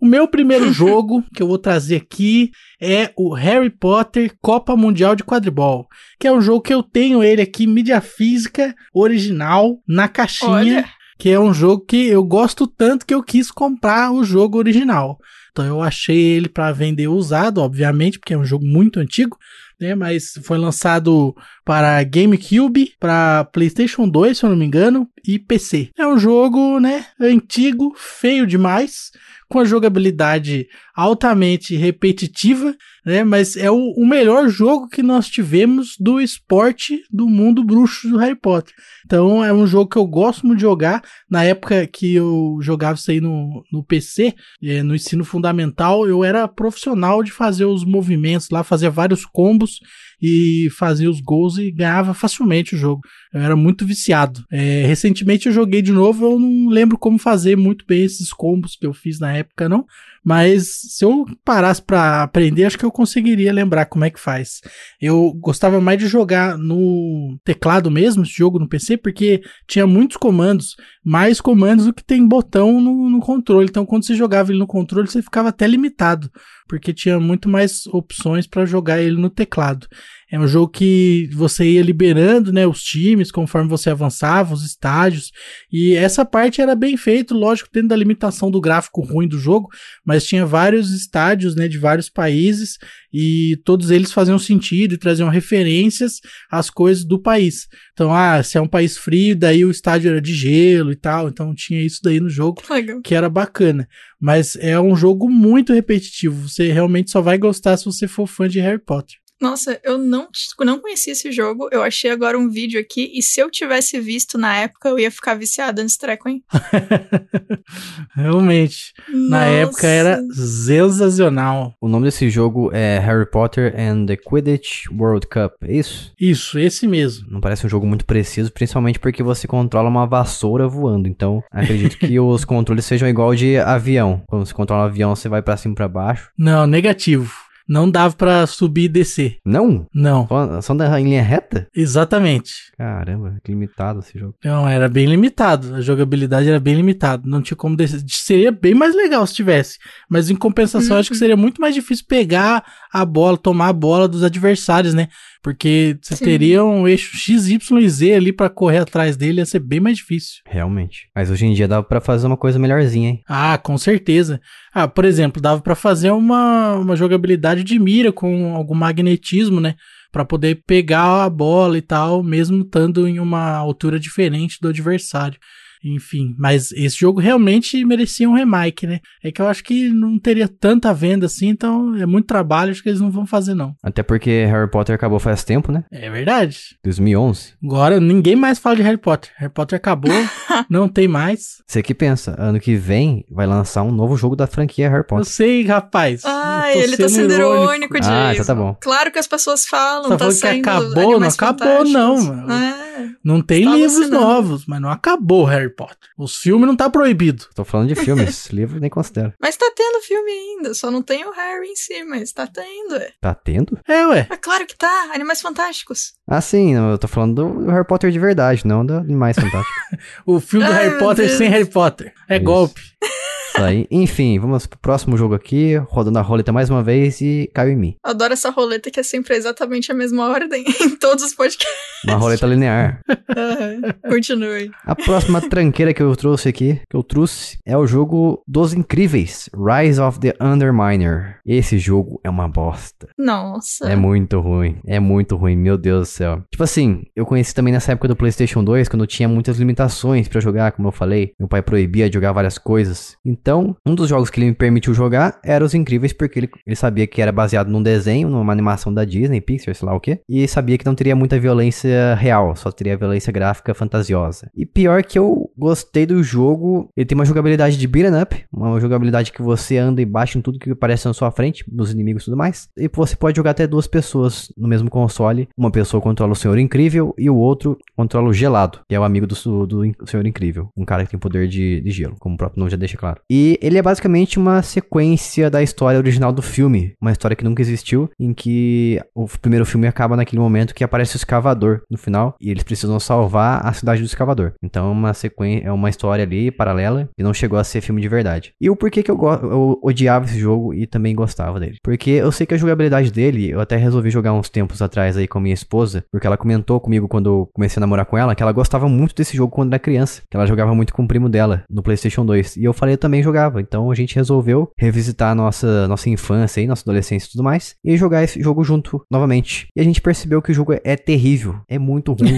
O meu primeiro jogo que eu vou trazer aqui é o Harry Potter Copa Mundial de Quadribol, que é um jogo que eu tenho ele aqui, mídia física, original, na caixinha. Olha. Que é um jogo que eu gosto tanto que eu quis comprar o jogo original. Então eu achei ele para vender usado, obviamente, porque é um jogo muito antigo, né? Mas foi lançado para GameCube, para PlayStation dois, se eu não me engano, e P C. É um jogo, né, antigo, feio demais, com a jogabilidade altamente repetitiva, né? Mas é o, o melhor jogo que nós tivemos do esporte do mundo bruxo do Harry Potter. Então é um jogo que eu gosto muito de jogar. Na época que eu jogava isso aí no, no P C, é, no ensino fundamental, eu era profissional de fazer os movimentos lá, fazia vários combos e fazia os gols e ganhava facilmente o jogo. Eu era muito viciado. É, recentemente eu joguei de novo, eu não lembro como fazer muito bem esses combos que eu fiz na época, não. Mas se eu parasse pra aprender, acho que eu conseguiria lembrar como é que faz. Eu gostava mais de jogar no teclado mesmo, esse jogo no P C, porque tinha muitos comandos, mais comandos do que tem botão no, no controle. Então, quando você jogava ele no controle, você ficava até limitado, porque tinha muito mais opções para jogar ele no teclado. É um jogo que você ia liberando, né, os times conforme você avançava, os estágios, e essa parte era bem feita, lógico, dentro da limitação do gráfico ruim do jogo, mas tinha vários estádios, né, de vários países, e todos eles faziam sentido e traziam referências às coisas do país. Então, ah, se é um país frio, daí o estádio era de gelo e tal, então tinha isso daí no jogo, legal, que era bacana. Mas é um jogo muito repetitivo, você realmente só vai gostar se você for fã de Harry Potter. Nossa, eu não, não conhecia esse jogo, eu achei agora um vídeo aqui, e se eu tivesse visto na época, eu ia ficar viciada nesse treco, hein? Realmente, nossa, na época era sensacional. O nome desse jogo é Harry Potter and the Quidditch World Cup, é isso? Isso, esse mesmo. Não parece um jogo muito preciso, principalmente porque você controla uma vassoura voando, então acredito que os controles sejam igual de avião. Quando você controla um avião, você vai pra cima e pra baixo. Não, negativo. Não dava pra subir e descer. Não? Não. Só, só andava em linha reta? Exatamente. Caramba, que limitado esse jogo. Não, era bem limitado. A jogabilidade era bem limitada. Não tinha como descer. Seria bem mais legal se tivesse. Mas em compensação, acho que seria muito mais difícil pegar a bola, tomar a bola dos adversários, né? Porque você Sim. teria um eixo X Y Z ali pra correr atrás dele, ia ser bem mais difícil. Realmente. Mas hoje em dia dava pra fazer uma coisa melhorzinha, hein? Ah, com certeza. Ah, por exemplo, dava pra fazer uma, uma jogabilidade de mira com algum magnetismo, né? Pra poder pegar a bola e tal, mesmo estando em uma altura diferente do adversário. Enfim, mas esse jogo realmente merecia um remake, né? É que eu acho que não teria tanta venda assim, então é muito trabalho, acho que eles não vão fazer, não. Até porque Harry Potter acabou faz tempo, né? É verdade. dois mil e onze. Agora ninguém mais fala de Harry Potter. Harry Potter acabou, não tem mais. Você que pensa, ano que vem vai lançar um novo jogo da franquia Harry Potter. Eu sei, rapaz. Ah, ele tá sendo irônico disso. Ah, então tá bom. Claro que as pessoas falam, só tá sendo que acabou, não acabou, não, mano. É, não tem livros novos, mas não acabou Harry Potter. Potter. Os filmes não tá proibido. Tô falando de filmes, livro nem considero. Mas tá tendo filme ainda, só não tem o Harry em si, mas tá tendo, é. Tá tendo? É, ué. Ah, claro que tá, Animais Fantásticos. Ah, sim, eu tô falando do Harry Potter de verdade, não do Animais Fantásticos. O filme do Ai, Harry Potter Deus. Sem Harry Potter. É Isso. golpe. Aí. Enfim, vamos pro próximo jogo aqui, rodando a roleta mais uma vez e caiu em mim. Adoro essa roleta que é sempre exatamente a mesma ordem em todos os podcasts. Uma roleta linear. Uhum. Continue. A próxima tranqueira que eu trouxe aqui, que eu trouxe, é o jogo dos Incríveis, Rise of the Underminer. Esse jogo é uma bosta. Nossa. É muito ruim, é muito ruim, meu Deus do céu. Tipo assim, eu conheci também nessa época do PlayStation dois, quando tinha muitas limitações pra jogar, como eu falei. Meu pai proibia de jogar várias coisas. Então, Então, um dos jogos que ele me permitiu jogar era Os Incríveis, porque ele, ele sabia que era baseado num desenho, numa animação da Disney, Pixar, sei lá o quê. E sabia que não teria muita violência real, só teria violência gráfica fantasiosa. E pior que eu gostei do jogo, ele tem uma jogabilidade de beat'em up, uma jogabilidade que você anda e bate em tudo que aparece na sua frente, nos inimigos e tudo mais. E você pode jogar até duas pessoas no mesmo console. Uma pessoa controla o Senhor Incrível e o outro controla o Gelado, que é o amigo do, do, do Senhor Incrível. Um cara que tem poder de, de gelo, como o próprio nome já deixa claro. E ele é basicamente uma sequência da história original do filme. Uma história que nunca existiu, em que o primeiro filme acaba naquele momento que aparece o Escavador no final. E eles precisam salvar a cidade do Escavador. Então é uma, sequen- é uma história ali, paralela, que não chegou a ser filme de verdade. E o porquê que eu, go- eu odiava esse jogo e também gostava dele? Porque eu sei que a jogabilidade dele, eu até resolvi jogar uns tempos atrás aí com a minha esposa, porque ela comentou comigo quando eu comecei a namorar com ela, que ela gostava muito desse jogo quando era criança. Que ela jogava muito com o primo dela, no PlayStation dois. E eu falei também jogava, então a gente resolveu revisitar a nossa, nossa infância e nossa adolescência e tudo mais, e jogar esse jogo junto novamente, e a gente percebeu que o jogo é terrível, é muito ruim,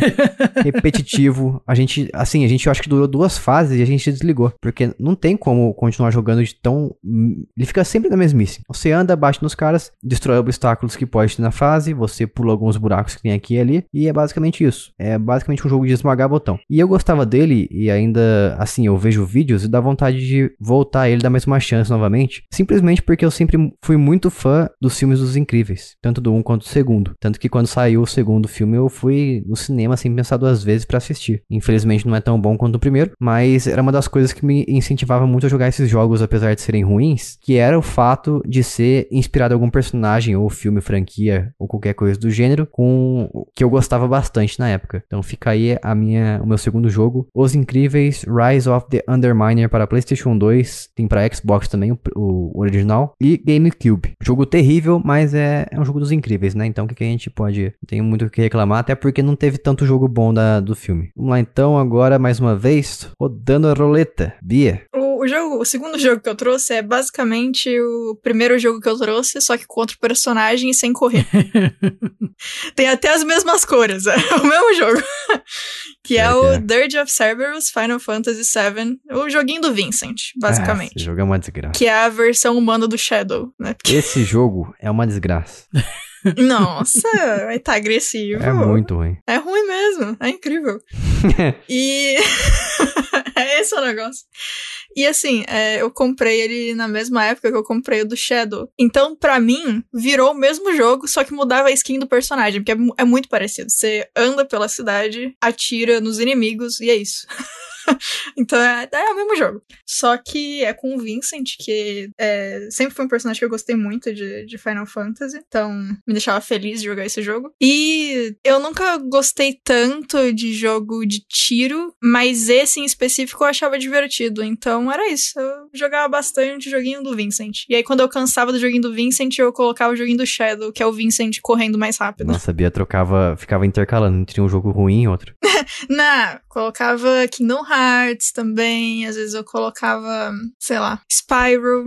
repetitivo, a gente, assim, a gente acho que durou duas fases e a gente desligou, porque não tem como continuar jogando de tão, ele fica sempre na mesmice, você anda, bate nos caras, destrói obstáculos que pode ter na fase, você pula alguns buracos que tem aqui e ali, e é basicamente isso, é basicamente um jogo de esmagar botão, e eu gostava dele, e ainda assim, eu vejo vídeos e dá vontade de voltar voltar a ele e dar mais uma chance novamente, simplesmente porque eu sempre fui muito fã dos filmes dos Incríveis, tanto do um quanto do segundo. Tanto que quando saiu o segundo filme, eu fui no cinema sem pensar duas vezes pra assistir. Infelizmente não é tão bom quanto o primeiro, mas era uma das coisas que me incentivava muito a jogar esses jogos, apesar de serem ruins, que era o fato de ser inspirado em algum personagem ou filme, franquia ou qualquer coisa do gênero, com que eu gostava bastante na época. Então fica aí a minha, o meu segundo jogo, Os Incríveis, Rise of the Underminer para PlayStation dois, tem para Xbox também o, o original, e GameCube. Jogo terrível, mas é, é um jogo dos Incríveis, né? Então o que, que a gente pode, tem muito o que reclamar, até porque não teve tanto jogo bom da, do filme. Vamos lá então, agora mais uma vez, rodando a roleta. Bia. O, jogo, o segundo jogo que eu trouxe é basicamente o primeiro jogo que eu trouxe, só que com outro personagem e sem correr. Tem até as mesmas cores, é o mesmo jogo. Que é, é o é. Dirge of Cerberus Final Fantasy sete, o joguinho do Vincent, basicamente. Ah, esse jogo é uma desgraça. Que é a versão humana do Shadow, né? Porque... Esse jogo é uma desgraça. Nossa, vai tá agressivo. É muito ruim. É ruim mesmo, é incrível. E... é esse o negócio. E assim, é, eu comprei ele na mesma época que eu comprei o do Shadow. Então, pra mim, virou o mesmo jogo, só que mudava a skin do personagem, porque é, é muito parecido. Você anda pela cidade, atira nos inimigos e é isso. Então é, é o mesmo jogo. Só que é com o Vincent, que é, sempre foi um personagem que eu gostei muito de, de Final Fantasy. Então me deixava feliz de jogar esse jogo. E eu nunca gostei tanto de jogo de tiro, mas esse em específico eu achava divertido. Então era isso. Eu jogava bastante o joguinho do Vincent. E aí quando eu cansava do joguinho do Vincent, eu colocava o joguinho do Shadow, que é o Vincent correndo mais rápido. Nossa, a Bia trocava, ficava intercalando entre um jogo ruim e outro. Não, colocava Kingdom Hearts Hearts também, às vezes eu colocava, sei lá, Spyro.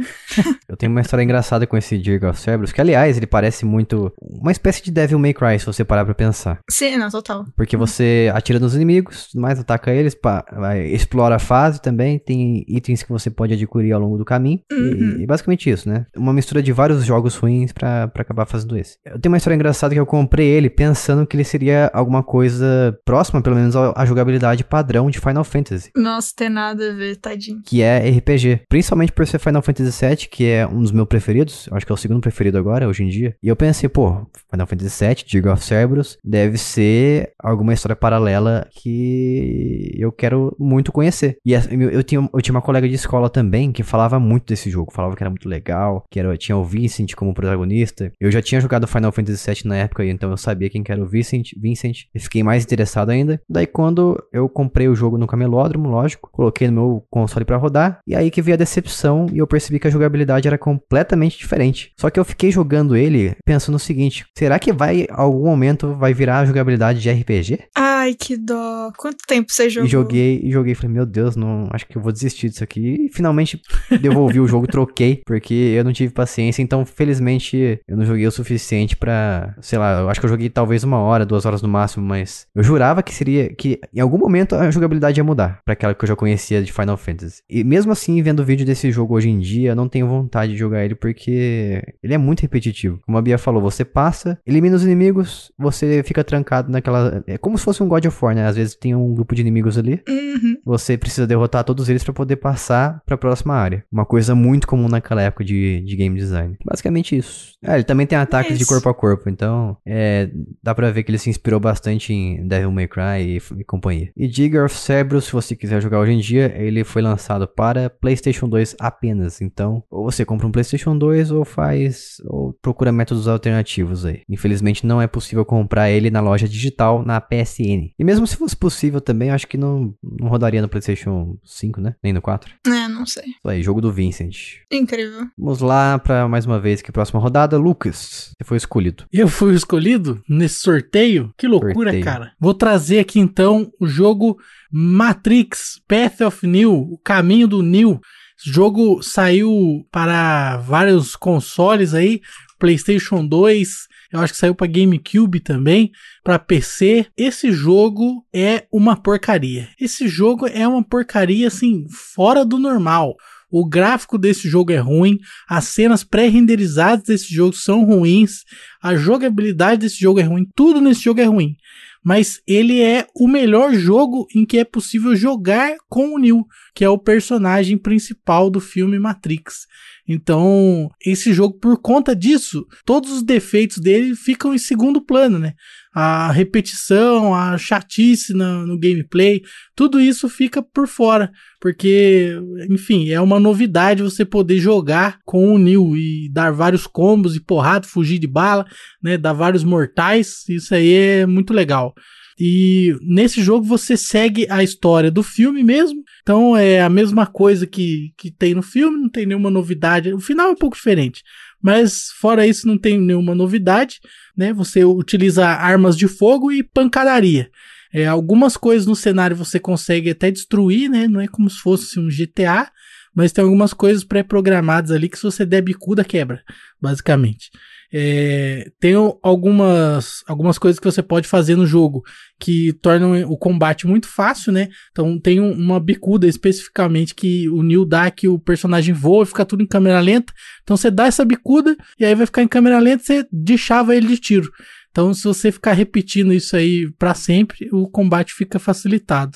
Eu tenho uma história engraçada com esse Dirge of Cerberus, que aliás, ele parece muito uma espécie de Devil May Cry, se você parar pra pensar. Sim, não, total. Porque você atira nos inimigos, mas ataca eles, pá, explora a fase também, tem itens que você pode adquirir ao longo do caminho, uhum. e, e basicamente isso, né? Uma mistura de vários jogos ruins pra, pra acabar fazendo esse. Eu tenho uma história engraçada que eu comprei ele pensando que ele seria alguma coisa próxima, pelo menos, à jogabilidade padrão de Final Fantasy. Nossa, tem nada a ver, tadinho. Que é R P G. Principalmente por ser Final Fantasy sete, que é um dos meus preferidos. Acho que é o segundo preferido agora, hoje em dia. E eu pensei, pô, Final Fantasy sete, Dirge of Cerberus, deve ser alguma história paralela que eu quero muito conhecer. E eu tinha, eu tinha uma colega de escola também que falava muito desse jogo. Falava que era muito legal, que era, tinha o Vincent como protagonista. Eu já tinha jogado Final Fantasy sete na época, então eu sabia quem que era o Vincent. Vincent. E fiquei mais interessado ainda. Daí quando eu comprei o jogo no Camelot, lógico, coloquei no meu console pra rodar, e aí que veio a decepção e eu percebi que a jogabilidade era completamente diferente. Só que eu fiquei jogando ele pensando o seguinte, será que vai, algum momento vai virar a jogabilidade de R P G? Ai, que dó. Quanto tempo você jogou? E joguei, e joguei, falei, meu Deus, não, acho que eu vou desistir disso aqui. E finalmente devolvi o jogo, troquei, porque eu não tive paciência, então felizmente eu não joguei o suficiente pra, sei lá, eu acho que eu joguei talvez uma hora, duas horas no máximo, mas eu jurava que seria, que em algum momento a jogabilidade ia mudar pra aquela que eu já conhecia de Final Fantasy. E mesmo assim, vendo o vídeo desse jogo hoje em dia, eu não tenho vontade de jogar ele porque ele é muito repetitivo. Como a Bia falou, você passa, elimina os inimigos, você fica trancado naquela... É como se fosse um God of War, né? Às vezes tem um grupo de inimigos ali, uhum. Você precisa derrotar todos eles pra poder passar pra próxima área. Uma coisa muito comum naquela época de, de game design. Basicamente isso. Ah, ele também tem ataques Mas... de corpo a corpo, então é, dá pra ver que ele se inspirou bastante em Devil May Cry e, e companhia. E Dirge of Cerberus, se você se quiser jogar hoje em dia, ele foi lançado para PlayStation dois apenas, então ou você compra um PlayStation dois ou faz, ou procura métodos alternativos aí. Infelizmente não é possível comprar ele na loja digital, na P S N. E mesmo se fosse possível também, acho que não, não rodaria no PlayStation cinco, né? Nem no quatro. É, não sei. Isso aí, jogo do Vincent. Incrível. Vamos lá para mais uma vez, que próxima rodada, Lucas, você foi escolhido. Eu fui escolhido nesse sorteio? Que loucura, sorteio. Cara. Vou trazer aqui então o jogo Matrix Path of Neo, o caminho do Neo. Esse jogo saiu para vários consoles aí, PlayStation dois, eu acho que saiu para GameCube também, para P C. Esse jogo é uma porcaria. Esse jogo é uma porcaria assim, fora do normal. O gráfico desse jogo é ruim, as cenas pré-renderizadas desse jogo são ruins, a jogabilidade desse jogo é ruim, tudo nesse jogo é ruim. mas ele é o melhor jogo em que é possível jogar com o Neo, que é o personagem principal do filme Matrix. Então, esse jogo, por conta disso, todos os defeitos dele ficam em segundo plano, né? A repetição, a chatice no, no gameplay, tudo isso fica por fora, porque, enfim, é uma novidade você poder jogar com o Neo e dar vários combos e porrada, fugir de bala, né? Dar vários mortais, isso aí é muito legal. E nesse jogo você segue a história do filme mesmo, então é a mesma coisa que, que tem no filme, não tem nenhuma novidade, o final é um pouco diferente, mas fora isso não tem nenhuma novidade, né? Você utiliza armas de fogo e pancadaria. É, algumas coisas no cenário você consegue até destruir, né? Não é como se fosse um G T A, mas tem algumas coisas pré-programadas ali que se você der bicuda quebra, basicamente. É, tem algumas, algumas coisas que você pode fazer no jogo que tornam o combate muito fácil, né? Então tem um, uma bicuda especificamente que o Neo dá, que o personagem voa e fica tudo em câmera lenta. Então você dá essa bicuda e aí vai ficar em câmera lenta e você deixava ele de tiro. Então se você ficar repetindo isso aí pra sempre, o combate fica facilitado.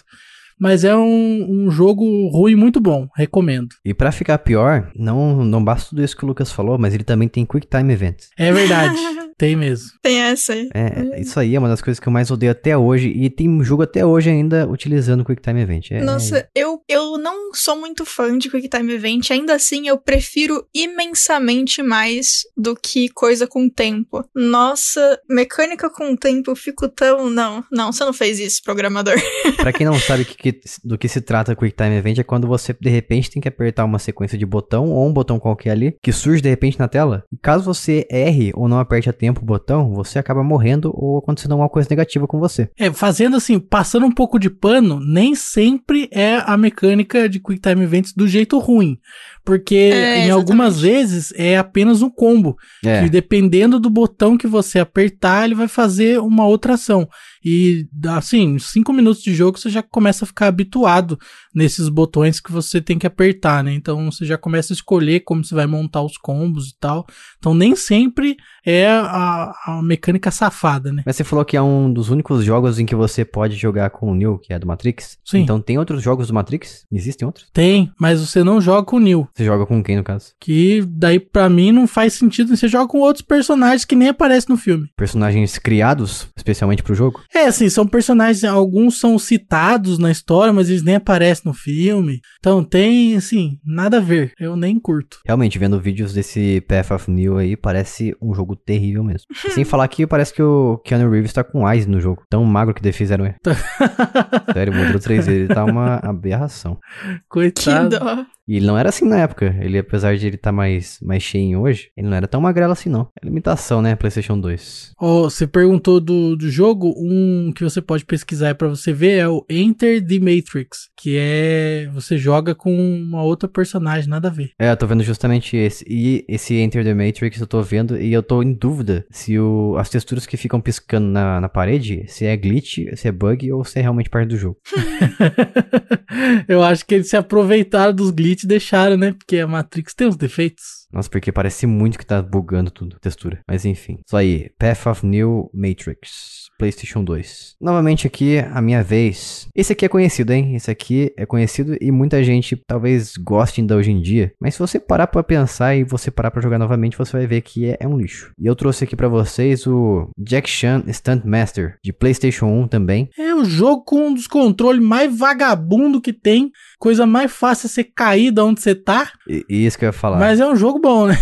Mas é um, um jogo ruim muito bom, recomendo. E pra ficar pior, não, não basta tudo isso que o Lucas falou, mas ele também tem Quick Time Events. É verdade, tem mesmo. Tem essa aí. É, isso aí é uma das coisas que eu mais odeio até hoje, e tem jogo até hoje ainda utilizando Quick Time Event. É... Nossa, eu, eu não sou muito fã de Quick Time Event, ainda assim eu prefiro imensamente mais do que coisa com tempo. Nossa, mecânica com tempo, eu fico tão... Não, não, você não fez isso, programador. Pra quem não sabe o que Que, do que se trata Quick Time Event é quando você, de repente, tem que apertar uma sequência de botão ou um botão qualquer ali, que surge, de repente, na tela. E caso você erre ou não aperte a tempo o botão, você acaba morrendo ou acontecendo alguma coisa negativa com você. É, fazendo assim, passando um pouco de pano, nem sempre é a mecânica de Quick Time Events do jeito ruim. Porque é, em algumas vezes é apenas um combo. É. Que dependendo do botão que você apertar, ele vai fazer uma outra ação. E assim, cinco minutos de jogo você já começa a ficar habituado nesses botões que você tem que apertar, né? Então você já começa a escolher como você vai montar os combos e tal. Então nem sempre é a, a mecânica safada, né? Mas você falou que é um dos únicos jogos em que você pode jogar com o Neo, que é do Matrix. Sim. Então tem outros jogos do Matrix? Existem outros? Tem, mas você não joga com o Neo. Você joga com quem, no caso? Que daí, pra mim, não faz sentido. Você joga com outros personagens que nem aparecem no filme. Personagens criados, especialmente pro jogo? É, assim, são personagens... Alguns são citados na história, mas eles nem aparecem no filme. Então, tem, assim, nada a ver. Eu nem curto. Realmente, vendo vídeos desse Path of Neo aí, parece um jogo terrível mesmo. Sem falar que parece que o Keanu Reeves tá com eyes no jogo. Tão magro que fizeram ele. Sério, mudou três vezes. Ele tá uma aberração. Coitado. Que dó. E ele não era assim na época, ele, apesar de ele estar tá mais, mais cheinho hoje, ele não era tão magrelo assim não. É limitação, né, PlayStation dois. Oh, você perguntou do, do jogo, um que você pode pesquisar aí pra você ver é o Enter the Matrix, que é, você joga com uma outra personagem, nada a ver. É, eu tô vendo justamente esse, e esse Enter the Matrix eu tô vendo e eu tô em dúvida se o, as texturas que ficam piscando na, na parede, se é glitch, se é bug ou se é realmente parte do jogo. Eu acho que eles se aproveitaram dos glitches te deixaram, né? Porque a Matrix tem uns defeitos. Nossa, porque parece muito que tá bugando tudo, textura. Mas enfim. Isso aí. Path of Neo Matrix. PlayStation dois. Novamente aqui, a minha vez. Esse aqui é conhecido, hein? Esse aqui é conhecido e muita gente talvez goste ainda hoje em dia. Mas se você parar pra pensar e você parar pra jogar novamente, você vai ver que é, é um lixo. E eu trouxe aqui pra vocês o Jack Chan Stunt Master, de PlayStation um também. É o jogo com um dos controles mais vagabundo que tem. Coisa mais fácil é você cair de onde você tá. E, isso que eu ia falar. Mas é um jogo bom, né?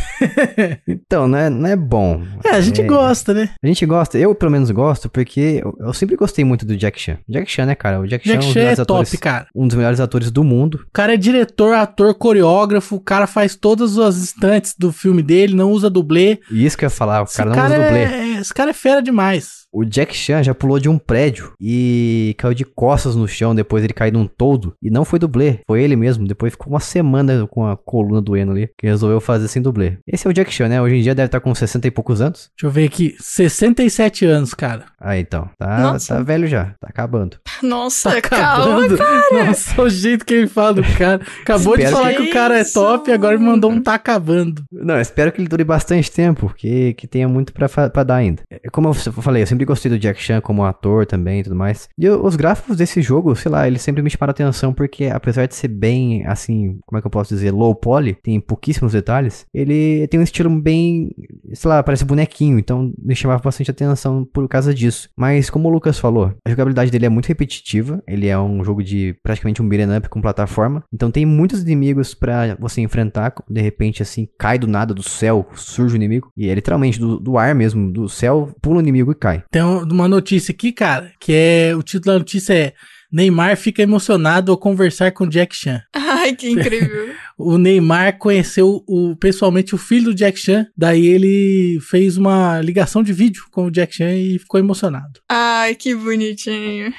Então, não é, não é bom. É, a gente é... gosta, né? A gente gosta. Eu, pelo menos, gosto, porque Porque eu, eu sempre gostei muito do Jack Chan. Jack Chan, né, cara? O Jack, Jack Chan, Chan é, um é top, atores, cara. Um dos melhores atores do mundo. O cara é diretor, ator, coreógrafo. O cara faz todas as instantes do filme dele, não usa dublê. E isso que eu ia falar, o cara não usa dublê. Esse cara é fera demais. O Jack Chan já pulou de um prédio e caiu de costas no chão, depois ele caiu num toldo. E não foi dublê, foi ele mesmo. Depois ficou uma semana com a coluna doendo ali, que resolveu fazer sem dublê. Esse é o Jack Chan, né? Hoje em dia deve estar com sessenta e poucos anos. Deixa eu ver aqui, sessenta e sete anos, cara. Ah, então. Tá, tá velho já, tá acabando. Nossa, tá calma, cara. Nossa, o jeito que ele fala do cara. Acabou de falar que... que o cara é top e agora me mandou um tá acabando. Não, espero que ele dure bastante tempo, porque que tenha muito pra, pra dar ainda. Como eu falei, eu sempre sempre gostei do Jack Chan como ator também e tudo mais. E os gráficos desse jogo, sei lá, eles sempre me chamaram atenção porque, apesar de ser bem, assim, como é que eu posso dizer, low poly, tem pouquíssimos detalhes, ele tem um estilo bem, sei lá, parece bonequinho, então me chamava bastante atenção por causa disso. Mas como o Lucas falou, a jogabilidade dele é muito repetitiva, ele é um jogo de praticamente um beat'em up com plataforma, então tem muitos inimigos pra você enfrentar, de repente assim, cai do nada, do céu, surge o inimigo, e é literalmente do, do ar mesmo, do céu, pula o inimigo e cai. Tem uma notícia aqui, cara, que é, o título da notícia é: Neymar fica emocionado ao conversar com Jack Chan. Ai, que incrível. O Neymar conheceu o, pessoalmente o filho do Jack Chan, daí ele fez uma ligação de vídeo com o Jack Chan e ficou emocionado. Ai, que bonitinho.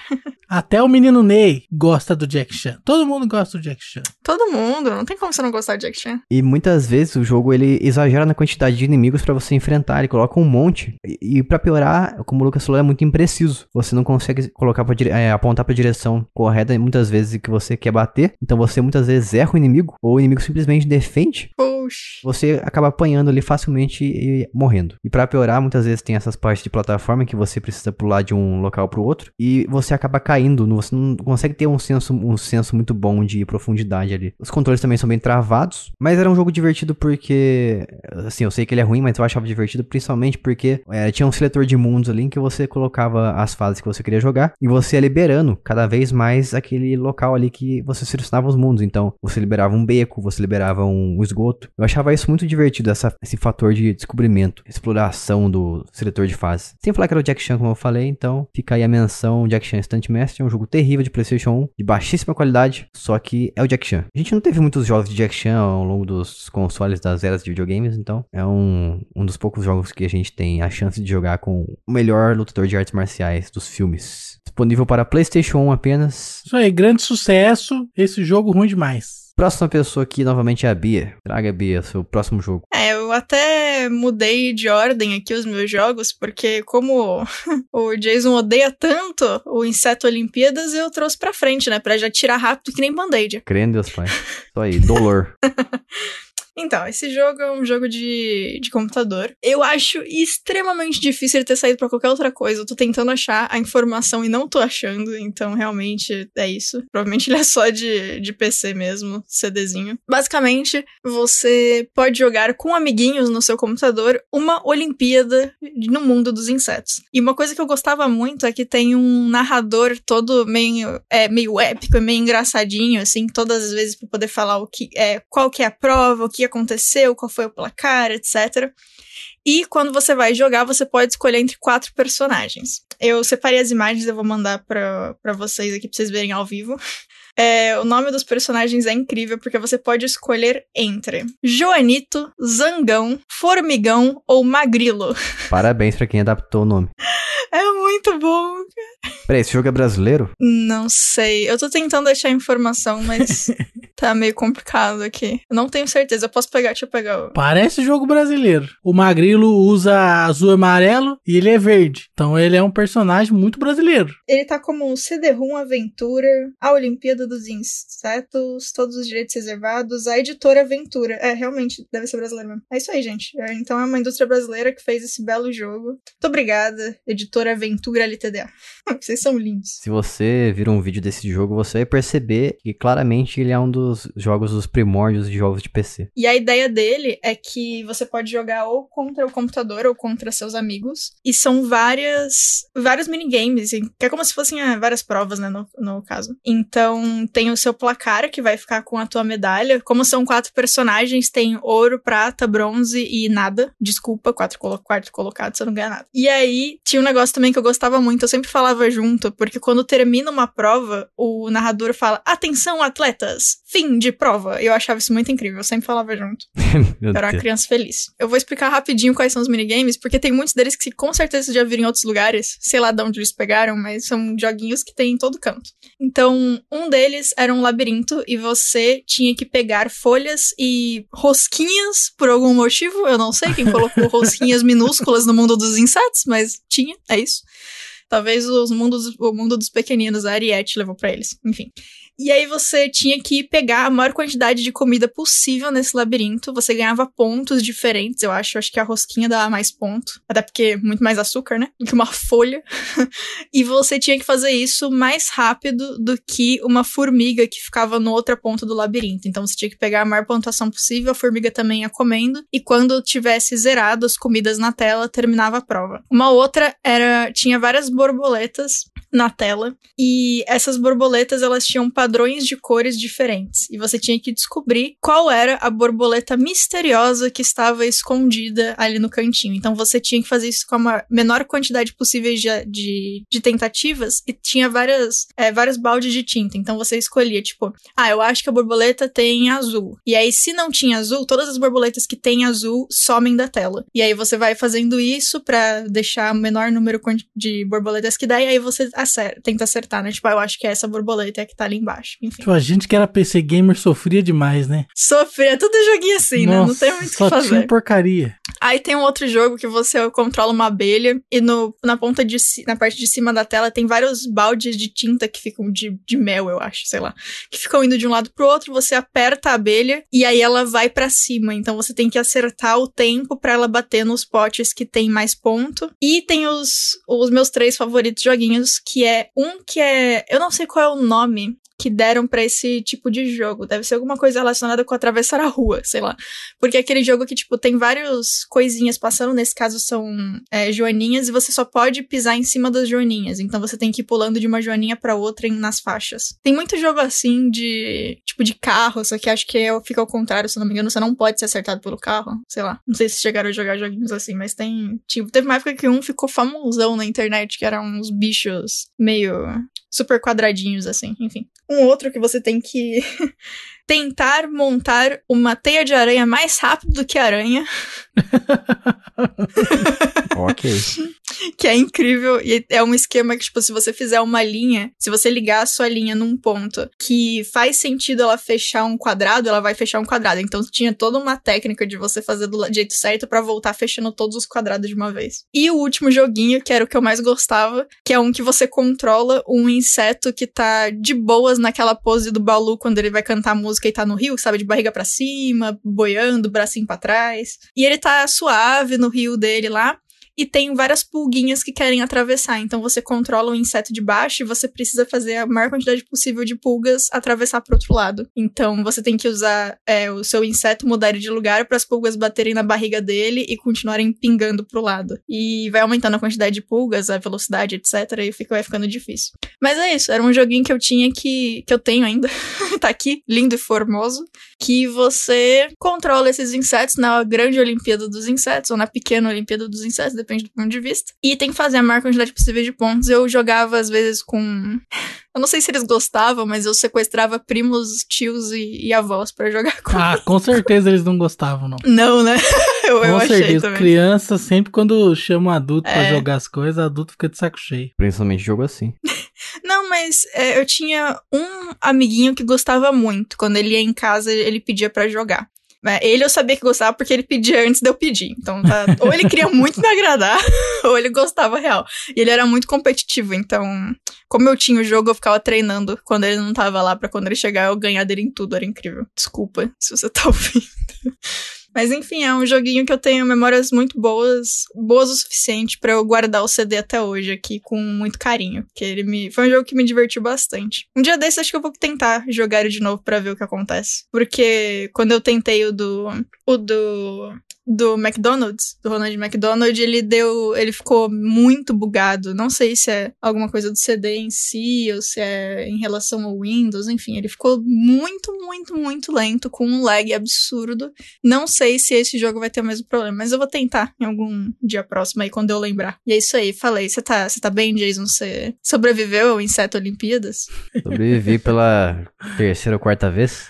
Até o menino Ney gosta do Jack Chan. Todo mundo gosta do Jack Chan. Todo mundo, não tem como você não gostar do Jack Chan. E muitas vezes o jogo ele exagera na quantidade de inimigos pra você enfrentar, ele coloca um monte. E, e pra piorar, como o Lucas falou, é muito impreciso. Você não consegue colocar pra dire... é, apontar pra direção correta muitas vezes que você quer bater, então você muitas vezes erra o inimigo ou o inimigo simplesmente defende. Oxi. Você acaba apanhando ali facilmente e morrendo. E pra piorar, muitas vezes tem essas partes de plataforma que você precisa pular de um local pro outro e você acaba caindo, você não consegue ter um senso, um senso muito bom de profundidade ali. Os controles também são bem travados, mas era um jogo divertido porque, assim, eu sei que ele é ruim, mas eu achava divertido principalmente porque é, tinha um seletor de mundos ali em que você colocava as fases que você queria jogar e você ia liberando cada vez vez mais aquele local ali que você selecionava os mundos, então você liberava um beco, você liberava um esgoto. Eu achava isso muito divertido, essa, esse fator de descobrimento, exploração do seletor de fase. Sem falar que era o Jack Chan, como eu falei, então fica aí a menção, Jack Chan Stunt Master, é um jogo terrível de PlayStation um, de baixíssima qualidade, só que é o Jack Chan. A gente não teve muitos jogos de Jack Chan ao longo dos consoles das eras de videogames, então é um, um dos poucos jogos que a gente tem a chance de jogar com o melhor lutador de artes marciais dos filmes. Disponível para PlayStation um apenas. Isso aí, grande sucesso. Esse jogo ruim demais. Próxima pessoa aqui, novamente, é a Bia. Traga, Bia, seu próximo jogo. É, eu até mudei de ordem aqui os meus jogos, porque como o Jason odeia tanto o Inseto Olimpíadas, eu trouxe pra frente, né? Pra já tirar rápido que nem band-aid. Crendo, Deus, pai. Isso aí, dolor. Então, esse jogo é um jogo de, de computador. Eu acho extremamente difícil ele ter saído pra qualquer outra coisa. Eu tô tentando achar a informação e não tô achando. Então, realmente, é isso. Provavelmente ele é só de, de P C mesmo, CDzinho. Basicamente, você pode jogar com amiguinhos no seu computador uma Olimpíada no mundo dos insetos. E uma coisa que eu gostava muito é que tem um narrador todo meio, é, meio épico e meio engraçadinho, assim, todas as vezes pra poder falar o que é, qual que é a prova, o que aconteceu, qual foi o placar, etcétera. E quando você vai jogar, você pode escolher entre quatro personagens. Eu separei as imagens, eu vou mandar pra, pra vocês aqui, pra vocês verem ao vivo. É, o nome dos personagens é incrível, porque você pode escolher entre Joanito, Zangão, Formigão ou Magrilo. Parabéns pra quem adaptou o nome. É muito bom, cara. Peraí, esse jogo é brasileiro? Não sei. Eu tô tentando achar informação, mas... Tá meio complicado aqui. Eu não tenho certeza. Eu posso pegar, deixa eu pegar o... Parece jogo brasileiro. O Magrilo usa azul e amarelo e ele é verde. Então ele é um personagem muito brasileiro. Ele tá como um C D-ROM Aventura, a Olimpíada dos Insetos, todos os direitos reservados, a editora Aventura. É, realmente, deve ser brasileiro mesmo. É isso aí, gente. Então é uma indústria brasileira que fez esse belo jogo. Muito obrigada, editora Aventura L T D A. Vocês são lindos. Se você vir um vídeo desse jogo, você vai perceber que claramente ele é um dos Os jogos dos primórdios de jogos de P C. E a ideia dele é que você pode jogar ou contra o computador ou contra seus amigos, e são várias vários minigames, que é como se fossem ah, várias provas, né, no, no caso. Então, tem o seu placar, que vai ficar com a tua medalha. Como são quatro personagens, tem ouro, prata, bronze e nada. Desculpa, quatro colo- quarto colocado, você não ganha nada. E aí, tinha um negócio também que eu gostava muito, eu sempre falava junto, porque quando termina uma prova, o narrador fala, atenção, atletas! Fim de prova. Eu achava isso muito incrível. Eu sempre falava junto. Eu era uma criança feliz. Eu vou explicar rapidinho quais são os minigames, porque tem muitos deles que com certeza já viram em outros lugares. Sei lá de onde eles pegaram, mas são joguinhos que tem em todo canto. Então, um deles era um labirinto e você tinha que pegar folhas e rosquinhas por algum motivo. Eu não sei quem colocou rosquinhas minúsculas no mundo dos insetos, mas tinha, é isso. Talvez os mundos, o mundo dos pequeninos, a Ariete levou pra eles. Enfim. E aí você tinha que pegar a maior quantidade de comida possível nesse labirinto. Você ganhava pontos diferentes, eu acho. Eu acho que a rosquinha dava mais ponto. Até porque muito mais açúcar, né? Do que uma folha. E você tinha que fazer isso mais rápido do que uma formiga que ficava no outra ponta do labirinto. Então você tinha que pegar a maior pontuação possível. A formiga também ia comendo. E quando tivesse zerado as comidas na tela, terminava a prova. Uma outra era... Tinha várias borboletas na tela. E essas borboletas, elas tinham padrões de cores diferentes. E você tinha que descobrir qual era a borboleta misteriosa que estava escondida ali no cantinho. Então você tinha que fazer isso com a menor quantidade possível de, de, de tentativas. E tinha várias, é, vários baldes de tinta. Então você escolhia, tipo... Ah, eu acho que a borboleta tem azul. E aí, se não tinha azul, todas as borboletas que tem azul somem da tela. E aí você vai fazendo isso pra deixar o menor número de borboletas que dá. E aí você... Acerta, tenta acertar, né? Tipo, ah, eu acho que é essa borboleta que tá ali embaixo. Enfim. Tipo, a gente que era P C Gamer sofria demais, né? Sofria. Tudo joguinho assim, nossa, né? Não tem muito o que fazer. Só tinha porcaria. Aí tem um outro jogo que você controla uma abelha e no, na ponta de na parte de cima da tela tem vários baldes de tinta que ficam de, de mel, eu acho, sei lá. Que ficam indo de um lado pro outro, você aperta a abelha e aí ela vai pra cima. Então você tem que acertar o tempo pra ela bater nos potes que tem mais ponto. E tem os, os meus três favoritos joguinhos, que é um que é... Eu não sei qual é o nome que deram pra esse tipo de jogo. Deve ser alguma coisa relacionada com atravessar a rua, sei lá. Porque é aquele jogo que, tipo, tem várias coisinhas passando, nesse caso são é, joaninhas, e você só pode pisar em cima das joaninhas. Então você tem que ir pulando de uma joaninha pra outra nas faixas. Tem muito jogo assim de, tipo, de carro, só que acho que fica ao contrário, se não me engano, você não pode ser acertado pelo carro, sei lá. Não sei se chegaram a jogar joguinhos assim, mas tem, tipo, teve uma época que um ficou famosão na internet, que eram uns bichos meio... super quadradinhos, assim, enfim. Um outro que você tem que tentar montar uma teia de aranha mais rápido do que a aranha. Ok. Que é incrível. E é um esquema que, tipo, se você fizer uma linha, se você ligar a sua linha num ponto que faz sentido ela fechar um quadrado, ela vai fechar um quadrado. Então tinha toda uma técnica de você fazer do jeito certo pra voltar fechando todos os quadrados de uma vez. E o último joguinho, que era o que eu mais gostava, que é um que você controla um inseto que tá de boas naquela pose do Balu quando ele vai cantar música e tá no rio, sabe? De barriga pra cima, boiando, bracinho pra trás. E ele tá suave no rio dele lá. E tem várias pulguinhas que querem atravessar. Então você controla o inseto de baixo e você precisa fazer a maior quantidade possível de pulgas atravessar pro outro lado. Então você tem que usar é, o seu inseto mudar de lugar para as pulgas baterem na barriga dele e continuarem pingando pro lado. E vai aumentando a quantidade de pulgas, a velocidade, etcétera. E fica, vai ficando difícil. Mas é isso. Era um joguinho que eu tinha que... que eu tenho ainda. Tá aqui, lindo e formoso. Que você controla esses insetos na grande Olimpíada dos Insetos ou na pequena Olimpíada dos Insetos, depende do ponto de vista. E tem que fazer a maior quantidade possível de pontos. Eu jogava, às vezes, com... Eu não sei se eles gostavam, mas eu sequestrava primos, tios e, e avós pra jogar com... Ah, com certeza eles não gostavam, não. Não, né? eu, com eu achei certeza. Também. Criança, sempre quando chama adulto é... pra jogar as coisas, adulto fica de saco cheio. Principalmente jogo assim. Não, mas é, eu tinha um amiguinho que gostava muito. Quando ele ia em casa, ele pedia pra jogar. Ele eu sabia que gostava porque ele pedia antes de eu pedir. Então, tá... ou ele queria muito me agradar, ou ele gostava real. E ele era muito competitivo, então... Como eu tinha o jogo, eu ficava treinando quando ele não tava lá, pra quando ele chegar eu ganhar dele em tudo. Era incrível. Desculpa se você tá ouvindo. Mas enfim, é um joguinho que eu tenho memórias muito boas, boas o suficiente pra eu guardar o C D até hoje aqui com muito carinho, porque ele me... foi um jogo que me divertiu bastante. Um dia desse acho que eu vou tentar jogar ele de novo pra ver o que acontece, porque quando eu tentei o do... o do... do McDonald's, do Ronald McDonald, ele deu, ele ficou muito bugado, não sei se é alguma coisa do C D em si, ou se é em relação ao Windows, enfim, ele ficou muito, muito, muito lento, com um lag absurdo, não sei se esse jogo vai ter o mesmo problema, mas eu vou tentar em algum dia próximo aí, quando eu lembrar. E é isso aí, falei, você tá, tá bem, Jason? Você sobreviveu ao Inseto Olimpíadas? Sobrevivi pela terceira ou quarta vez?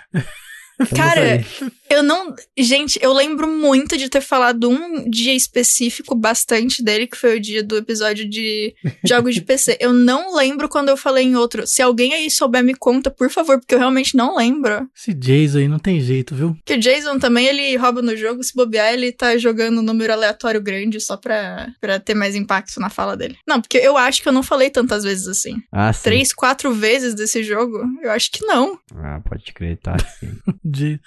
Cara, Eu não... Gente, eu lembro muito de ter falado um dia específico bastante dele, que foi o dia do episódio de jogos de P C. Eu não lembro quando eu falei em outro. Se alguém aí souber, me conta, por favor, porque eu realmente não lembro. Esse Jason aí não tem jeito, viu? Que o Jason também, ele rouba no jogo. Se bobear, ele tá jogando um número aleatório grande só pra, pra ter mais impacto na fala dele. Não, porque eu acho que eu não falei tantas vezes assim. Ah, sim. Três, quatro vezes desse jogo? Eu acho que não. Ah, pode crer, tá sim. de...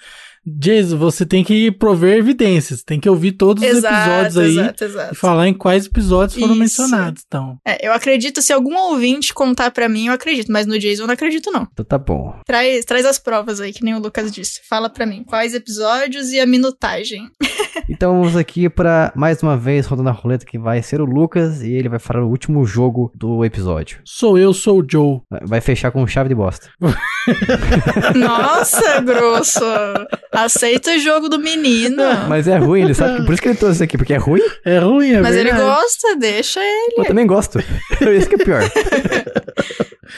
Jason, você tem que prover evidências, tem que ouvir todos os exato, episódios aí exato, exato. E falar em quais episódios foram Isso. mencionados, então. É, eu acredito, se algum ouvinte contar pra mim, eu acredito, mas no Jason eu não acredito, não. Então tá bom. Traz, traz as provas aí, que nem o Lucas disse. Fala pra mim quais episódios e a minutagem. Então vamos aqui pra, mais uma vez, rodando a roleta, que vai ser o Lucas e ele vai falar o último jogo do episódio. Sou eu, sou o Joe. Vai fechar com chave de bosta. Nossa, grosso. Aceita o jogo do menino. Mas é ruim, ele sabe. Por isso que ele trouxe isso aqui, porque é ruim. É ruim, é Mas verdade. Ele gosta, deixa ele. Eu também gosto. Isso que é pior.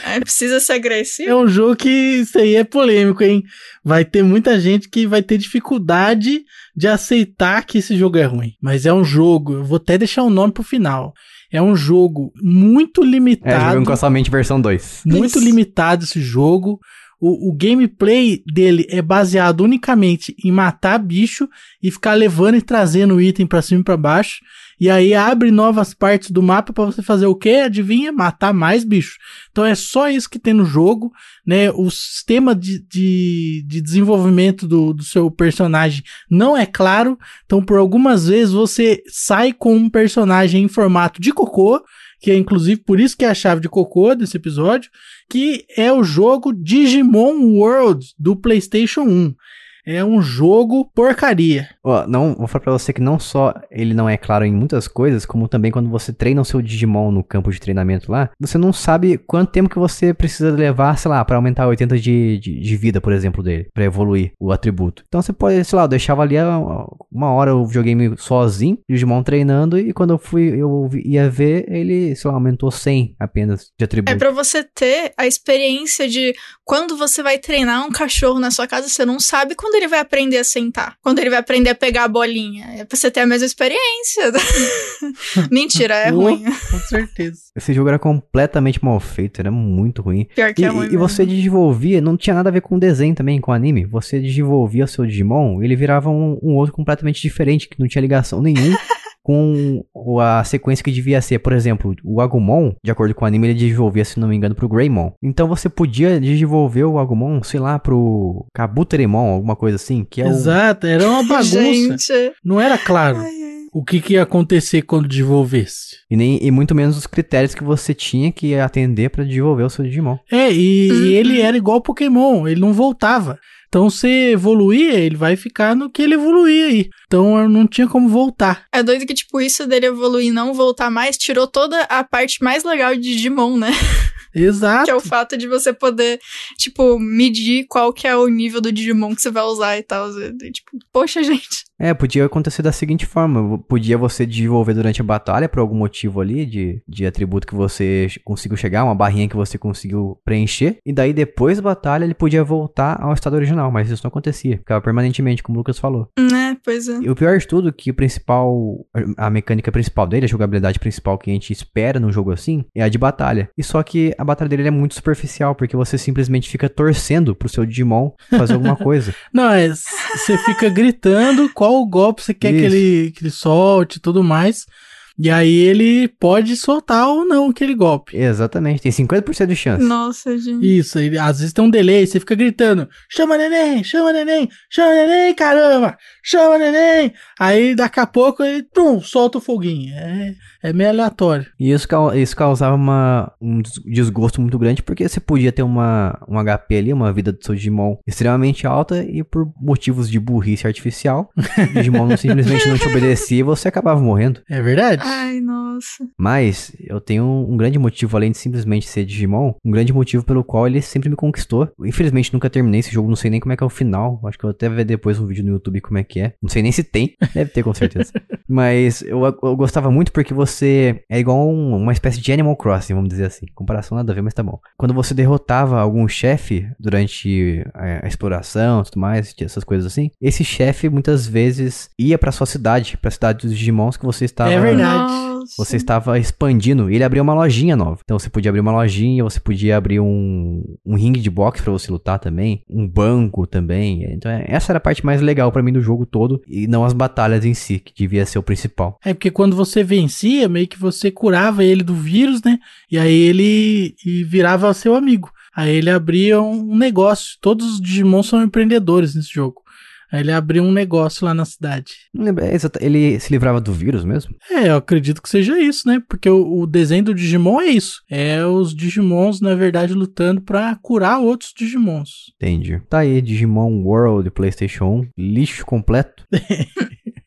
É, precisa ser agressivo. É um jogo que isso aí é polêmico, hein? Vai ter muita gente que vai ter dificuldade de aceitar que esse jogo é ruim. Mas é um jogo, eu vou até deixar o nome pro final. É um jogo muito limitado. É, jogando com a somente versão dois. Muito isso. limitado esse jogo. O, o gameplay dele é baseado unicamente em matar bicho e ficar levando e trazendo item pra cima e pra baixo. E aí abre novas partes do mapa pra você fazer o quê? Adivinha? Matar mais bicho. Então é só isso que tem no jogo, né? O sistema de, de, de desenvolvimento do, do seu personagem não é claro. Então por algumas vezes você sai com um personagem em formato de cocô, que é inclusive por isso que é a chave de cocô desse episódio, que é o jogo Digimon World do PlayStation um. É um jogo porcaria. Ó, não, vou falar pra você que não só ele não é claro em muitas coisas, como também quando você treina o seu Digimon no campo de treinamento lá, você não sabe quanto tempo que você precisa levar, sei lá, pra aumentar oitenta de, de, de vida, por exemplo, dele, pra evoluir o atributo. Então você pode, sei lá, eu deixava ali uma hora o videogame sozinho, o Digimon treinando, e quando eu fui, eu ia ver, ele, sei lá, aumentou cem apenas de atributo. É pra você ter a experiência de quando você vai treinar um cachorro na sua casa, você não sabe quando ele vai aprender a sentar, quando ele vai aprender a pegar a bolinha, é pra você ter a mesma experiência. Mentira, é oh, ruim. Com certeza. Esse jogo era completamente mal feito, era muito ruim. Pior que e, é ruim. E mesmo. Você desenvolvia, não tinha nada a ver com desenho também, com anime, você desenvolvia o seu Digimon, ele virava um, um outro completamente diferente, que não tinha ligação nenhuma. Com a sequência que devia ser, por exemplo, o Agumon, de acordo com o anime, ele desenvolvia, se não me engano, pro Greymon. Então você podia desenvolver o Agumon, sei lá, pro Kabuteremon, alguma coisa assim, que é o... Exato, era uma bagunça. Gente. Não era claro. Ai, ai. O que, que ia acontecer quando desenvolvesse. E, nem, e muito menos os critérios que você tinha que atender pra desenvolver o seu Digimon. É, e, uhum. e ele era igual Pokémon, ele não voltava. Então, se evoluir, ele vai ficar no que ele evoluir aí. Então, não tinha como voltar. É doido que, tipo, isso dele evoluir e não voltar mais tirou toda a parte mais legal de Digimon, né? Exato. Que é o fato de você poder, tipo, medir qual que é o nível do Digimon que você vai usar e tal. E, tipo, poxa, gente. É, podia acontecer da seguinte forma. Podia você desenvolver durante a batalha por algum motivo ali de, de atributo que você conseguiu chegar, uma barrinha que você conseguiu preencher. E daí, depois da batalha, ele podia voltar ao estado original. Mas isso não acontecia. Ficava permanentemente, como o Lucas falou. É, pois é. E o pior de tudo, que o principal... A mecânica principal dele, a jogabilidade principal que a gente espera num jogo assim, é a de batalha. E só que a batalha dele é muito superficial, porque você simplesmente fica torcendo pro seu Digimon fazer alguma coisa. Não, é... Você fica gritando qual o golpe você quer que ele, que ele solte e tudo mais. E aí ele pode soltar ou não aquele golpe. Exatamente, tem cinquenta por cento de chance. Nossa, gente. Isso, ele, às vezes tem um delay, você fica gritando, chama neném, chama neném, chama neném, caramba, chama neném. Aí daqui a pouco ele pum, solta o foguinho, é, é meio aleatório. E isso, isso causava uma, um desgosto muito grande, porque você podia ter uma, um H P ali, uma vida do seu Digimon extremamente alta, e por motivos de burrice artificial, o Digimon não, simplesmente não te obedecia e você acabava morrendo. É verdade. Ai, nossa. Mas eu tenho um grande motivo, além de simplesmente ser Digimon, um grande motivo pelo qual ele sempre me conquistou. Infelizmente nunca terminei esse jogo, não sei nem como é que é o final. Acho que eu vou até ver depois um vídeo no YouTube como é que é. Não sei nem se tem, deve ter com certeza. Mas eu, eu gostava muito porque você é igual um, uma espécie de Animal Crossing, vamos dizer assim. Comparação nada a ver, mas tá bom. Quando você derrotava algum chefe durante a, a exploração e tudo mais, essas coisas assim, esse chefe muitas vezes ia pra sua cidade, pra cidade dos Digimons que você estava... É verdade. Você estava expandindo e ele abriu uma lojinha nova. Então você podia abrir uma lojinha, você podia abrir um, um ringue de boxe pra você lutar também, um banco também. Então essa era a parte mais legal pra mim do jogo todo e não as batalhas em si, que devia ser o principal. É, porque quando você vencia, meio que você curava ele do vírus, né? E aí ele e virava seu amigo. Aí ele abria um negócio. Todos os Digimon são empreendedores nesse jogo. Aí ele abriu um negócio lá na cidade. Ele se livrava do vírus mesmo? É, eu acredito que seja isso, né? Porque o, o desenho do Digimon é isso. É os Digimons, na verdade, lutando pra curar outros Digimons. Entendi. Tá aí, Digimon World, PlayStation um, lixo completo.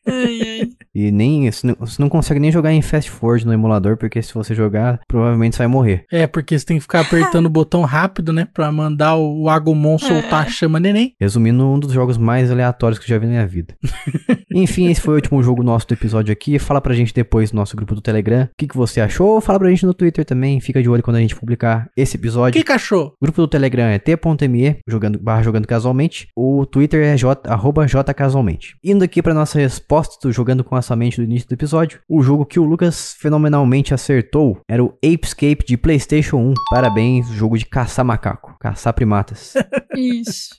Ai, ai. E nem, você não, você não consegue nem jogar em fast forward no emulador, porque se você jogar, provavelmente você vai morrer. É, porque você tem que ficar apertando o botão rápido, né, pra mandar o, o Agumon soltar a chama neném. Resumindo, um dos jogos mais aleatórios que eu já vi na minha vida. Enfim, esse foi o último jogo nosso do episódio aqui. Fala pra gente depois no nosso grupo do Telegram o que, que você achou, fala pra gente no Twitter também, fica de olho quando a gente publicar esse episódio. O que, que achou? O grupo do Telegram é t ponto m e jogando, barra jogando casualmente, o Twitter é j, arroba jcasualmente. Indo aqui pra nossa resposta do Jogando com a Sua Mente do início do episódio, o jogo que o Lucas fenomenalmente acertou era o Apescape de PlayStation um. Parabéns, jogo de caçar macaco, caçar primatas. Isso.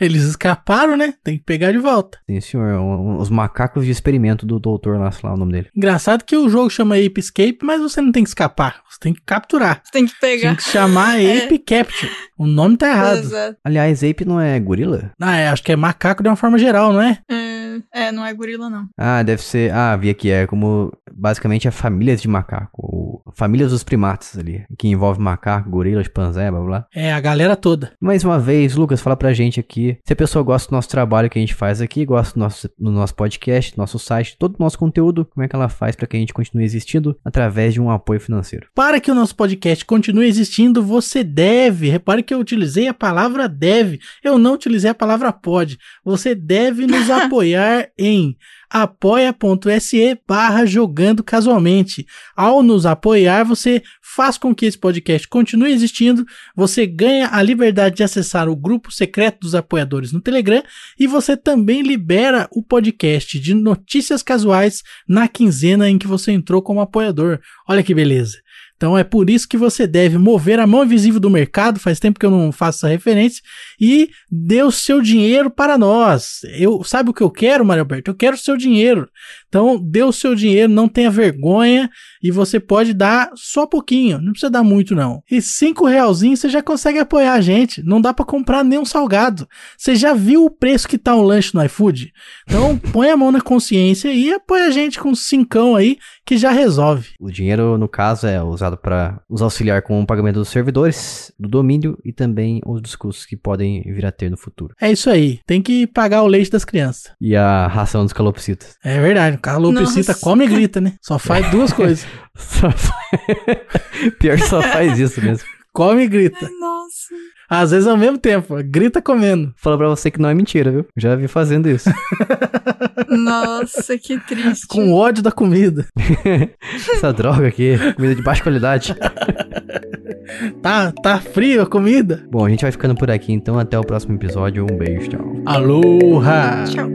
Eles escaparam, né? Tem que pegar de volta. Sim, senhor. Um, um, os macacos de experimento do doutor lá, sei lá o nome dele. Engraçado que o jogo chama Ape Escape, mas você não tem que escapar. Você tem que capturar. Você tem que pegar. Tem que chamar é. Ape Capture. O nome tá errado. Exato. Aliás, Ape não é gorila? Ah, é. Acho que é macaco de uma forma geral, não é? É, é não é gorila, não. Ah, deve ser... Ah, vi aqui. É como... Basicamente é famílias de macaco. Ou famílias dos primatas ali. Que envolve macaco, gorila, chimpanzé, blá, blá. É, a galera toda. Mais uma vez, Lucas, fala pra gente aqui se a pessoa gosta do nosso trabalho que a gente faz aqui, gosta do nosso, do nosso podcast, do nosso site, todo o nosso conteúdo, como é que ela faz para que a gente continue existindo através de um apoio financeiro. Para que o nosso podcast continue existindo, você deve, repare que eu utilizei a palavra deve, eu não utilizei a palavra pode, você deve nos apoiar em... apoia.se barra jogando casualmente. Ao nos apoiar, você faz com que esse podcast continue existindo, você ganha a liberdade de acessar o grupo secreto dos apoiadores no Telegram e você também libera o podcast de notícias casuais na quinzena em que você entrou como apoiador. Olha que beleza! Então é por isso que você deve mover a mão invisível do mercado, faz tempo que eu não faço essa referência, e dê o seu dinheiro para nós. Eu, sabe o que eu quero, Mário Alberto? Eu quero o seu dinheiro. Então dê o seu dinheiro, não tenha vergonha, e você pode dar só pouquinho, não precisa dar muito não. E cinco realzinhos você já consegue apoiar a gente, não dá para comprar nenhum salgado. Você já viu o preço que tá um lanche no iFood? Então põe a mão na consciência e apoia a gente com cincão aí, que já resolve. O dinheiro, no caso, é usado para os auxiliar com o pagamento dos servidores, do domínio e também os discursos que podem vir a ter no futuro. É isso aí, tem que pagar o leite das crianças. E a ração dos calopsitas. É verdade, o calopsita Nossa. come e grita, né? Só faz duas coisas. Só faz... Pior que só faz isso mesmo. Come e grita. Ai, nossa. Às vezes ao mesmo tempo, grita comendo. Fala pra você que não é mentira, viu? Já vi fazendo isso. Nossa, que triste. Com ódio da comida. Essa droga aqui, comida de baixa qualidade. Tá, tá frio a comida. Bom, a gente vai ficando por aqui, então até o próximo episódio. Um beijo, tchau. Aloha. Tchau.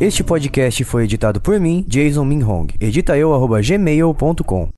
Este podcast foi editado por mim, Jason Minhong. Edita eu arroba gmail ponto com.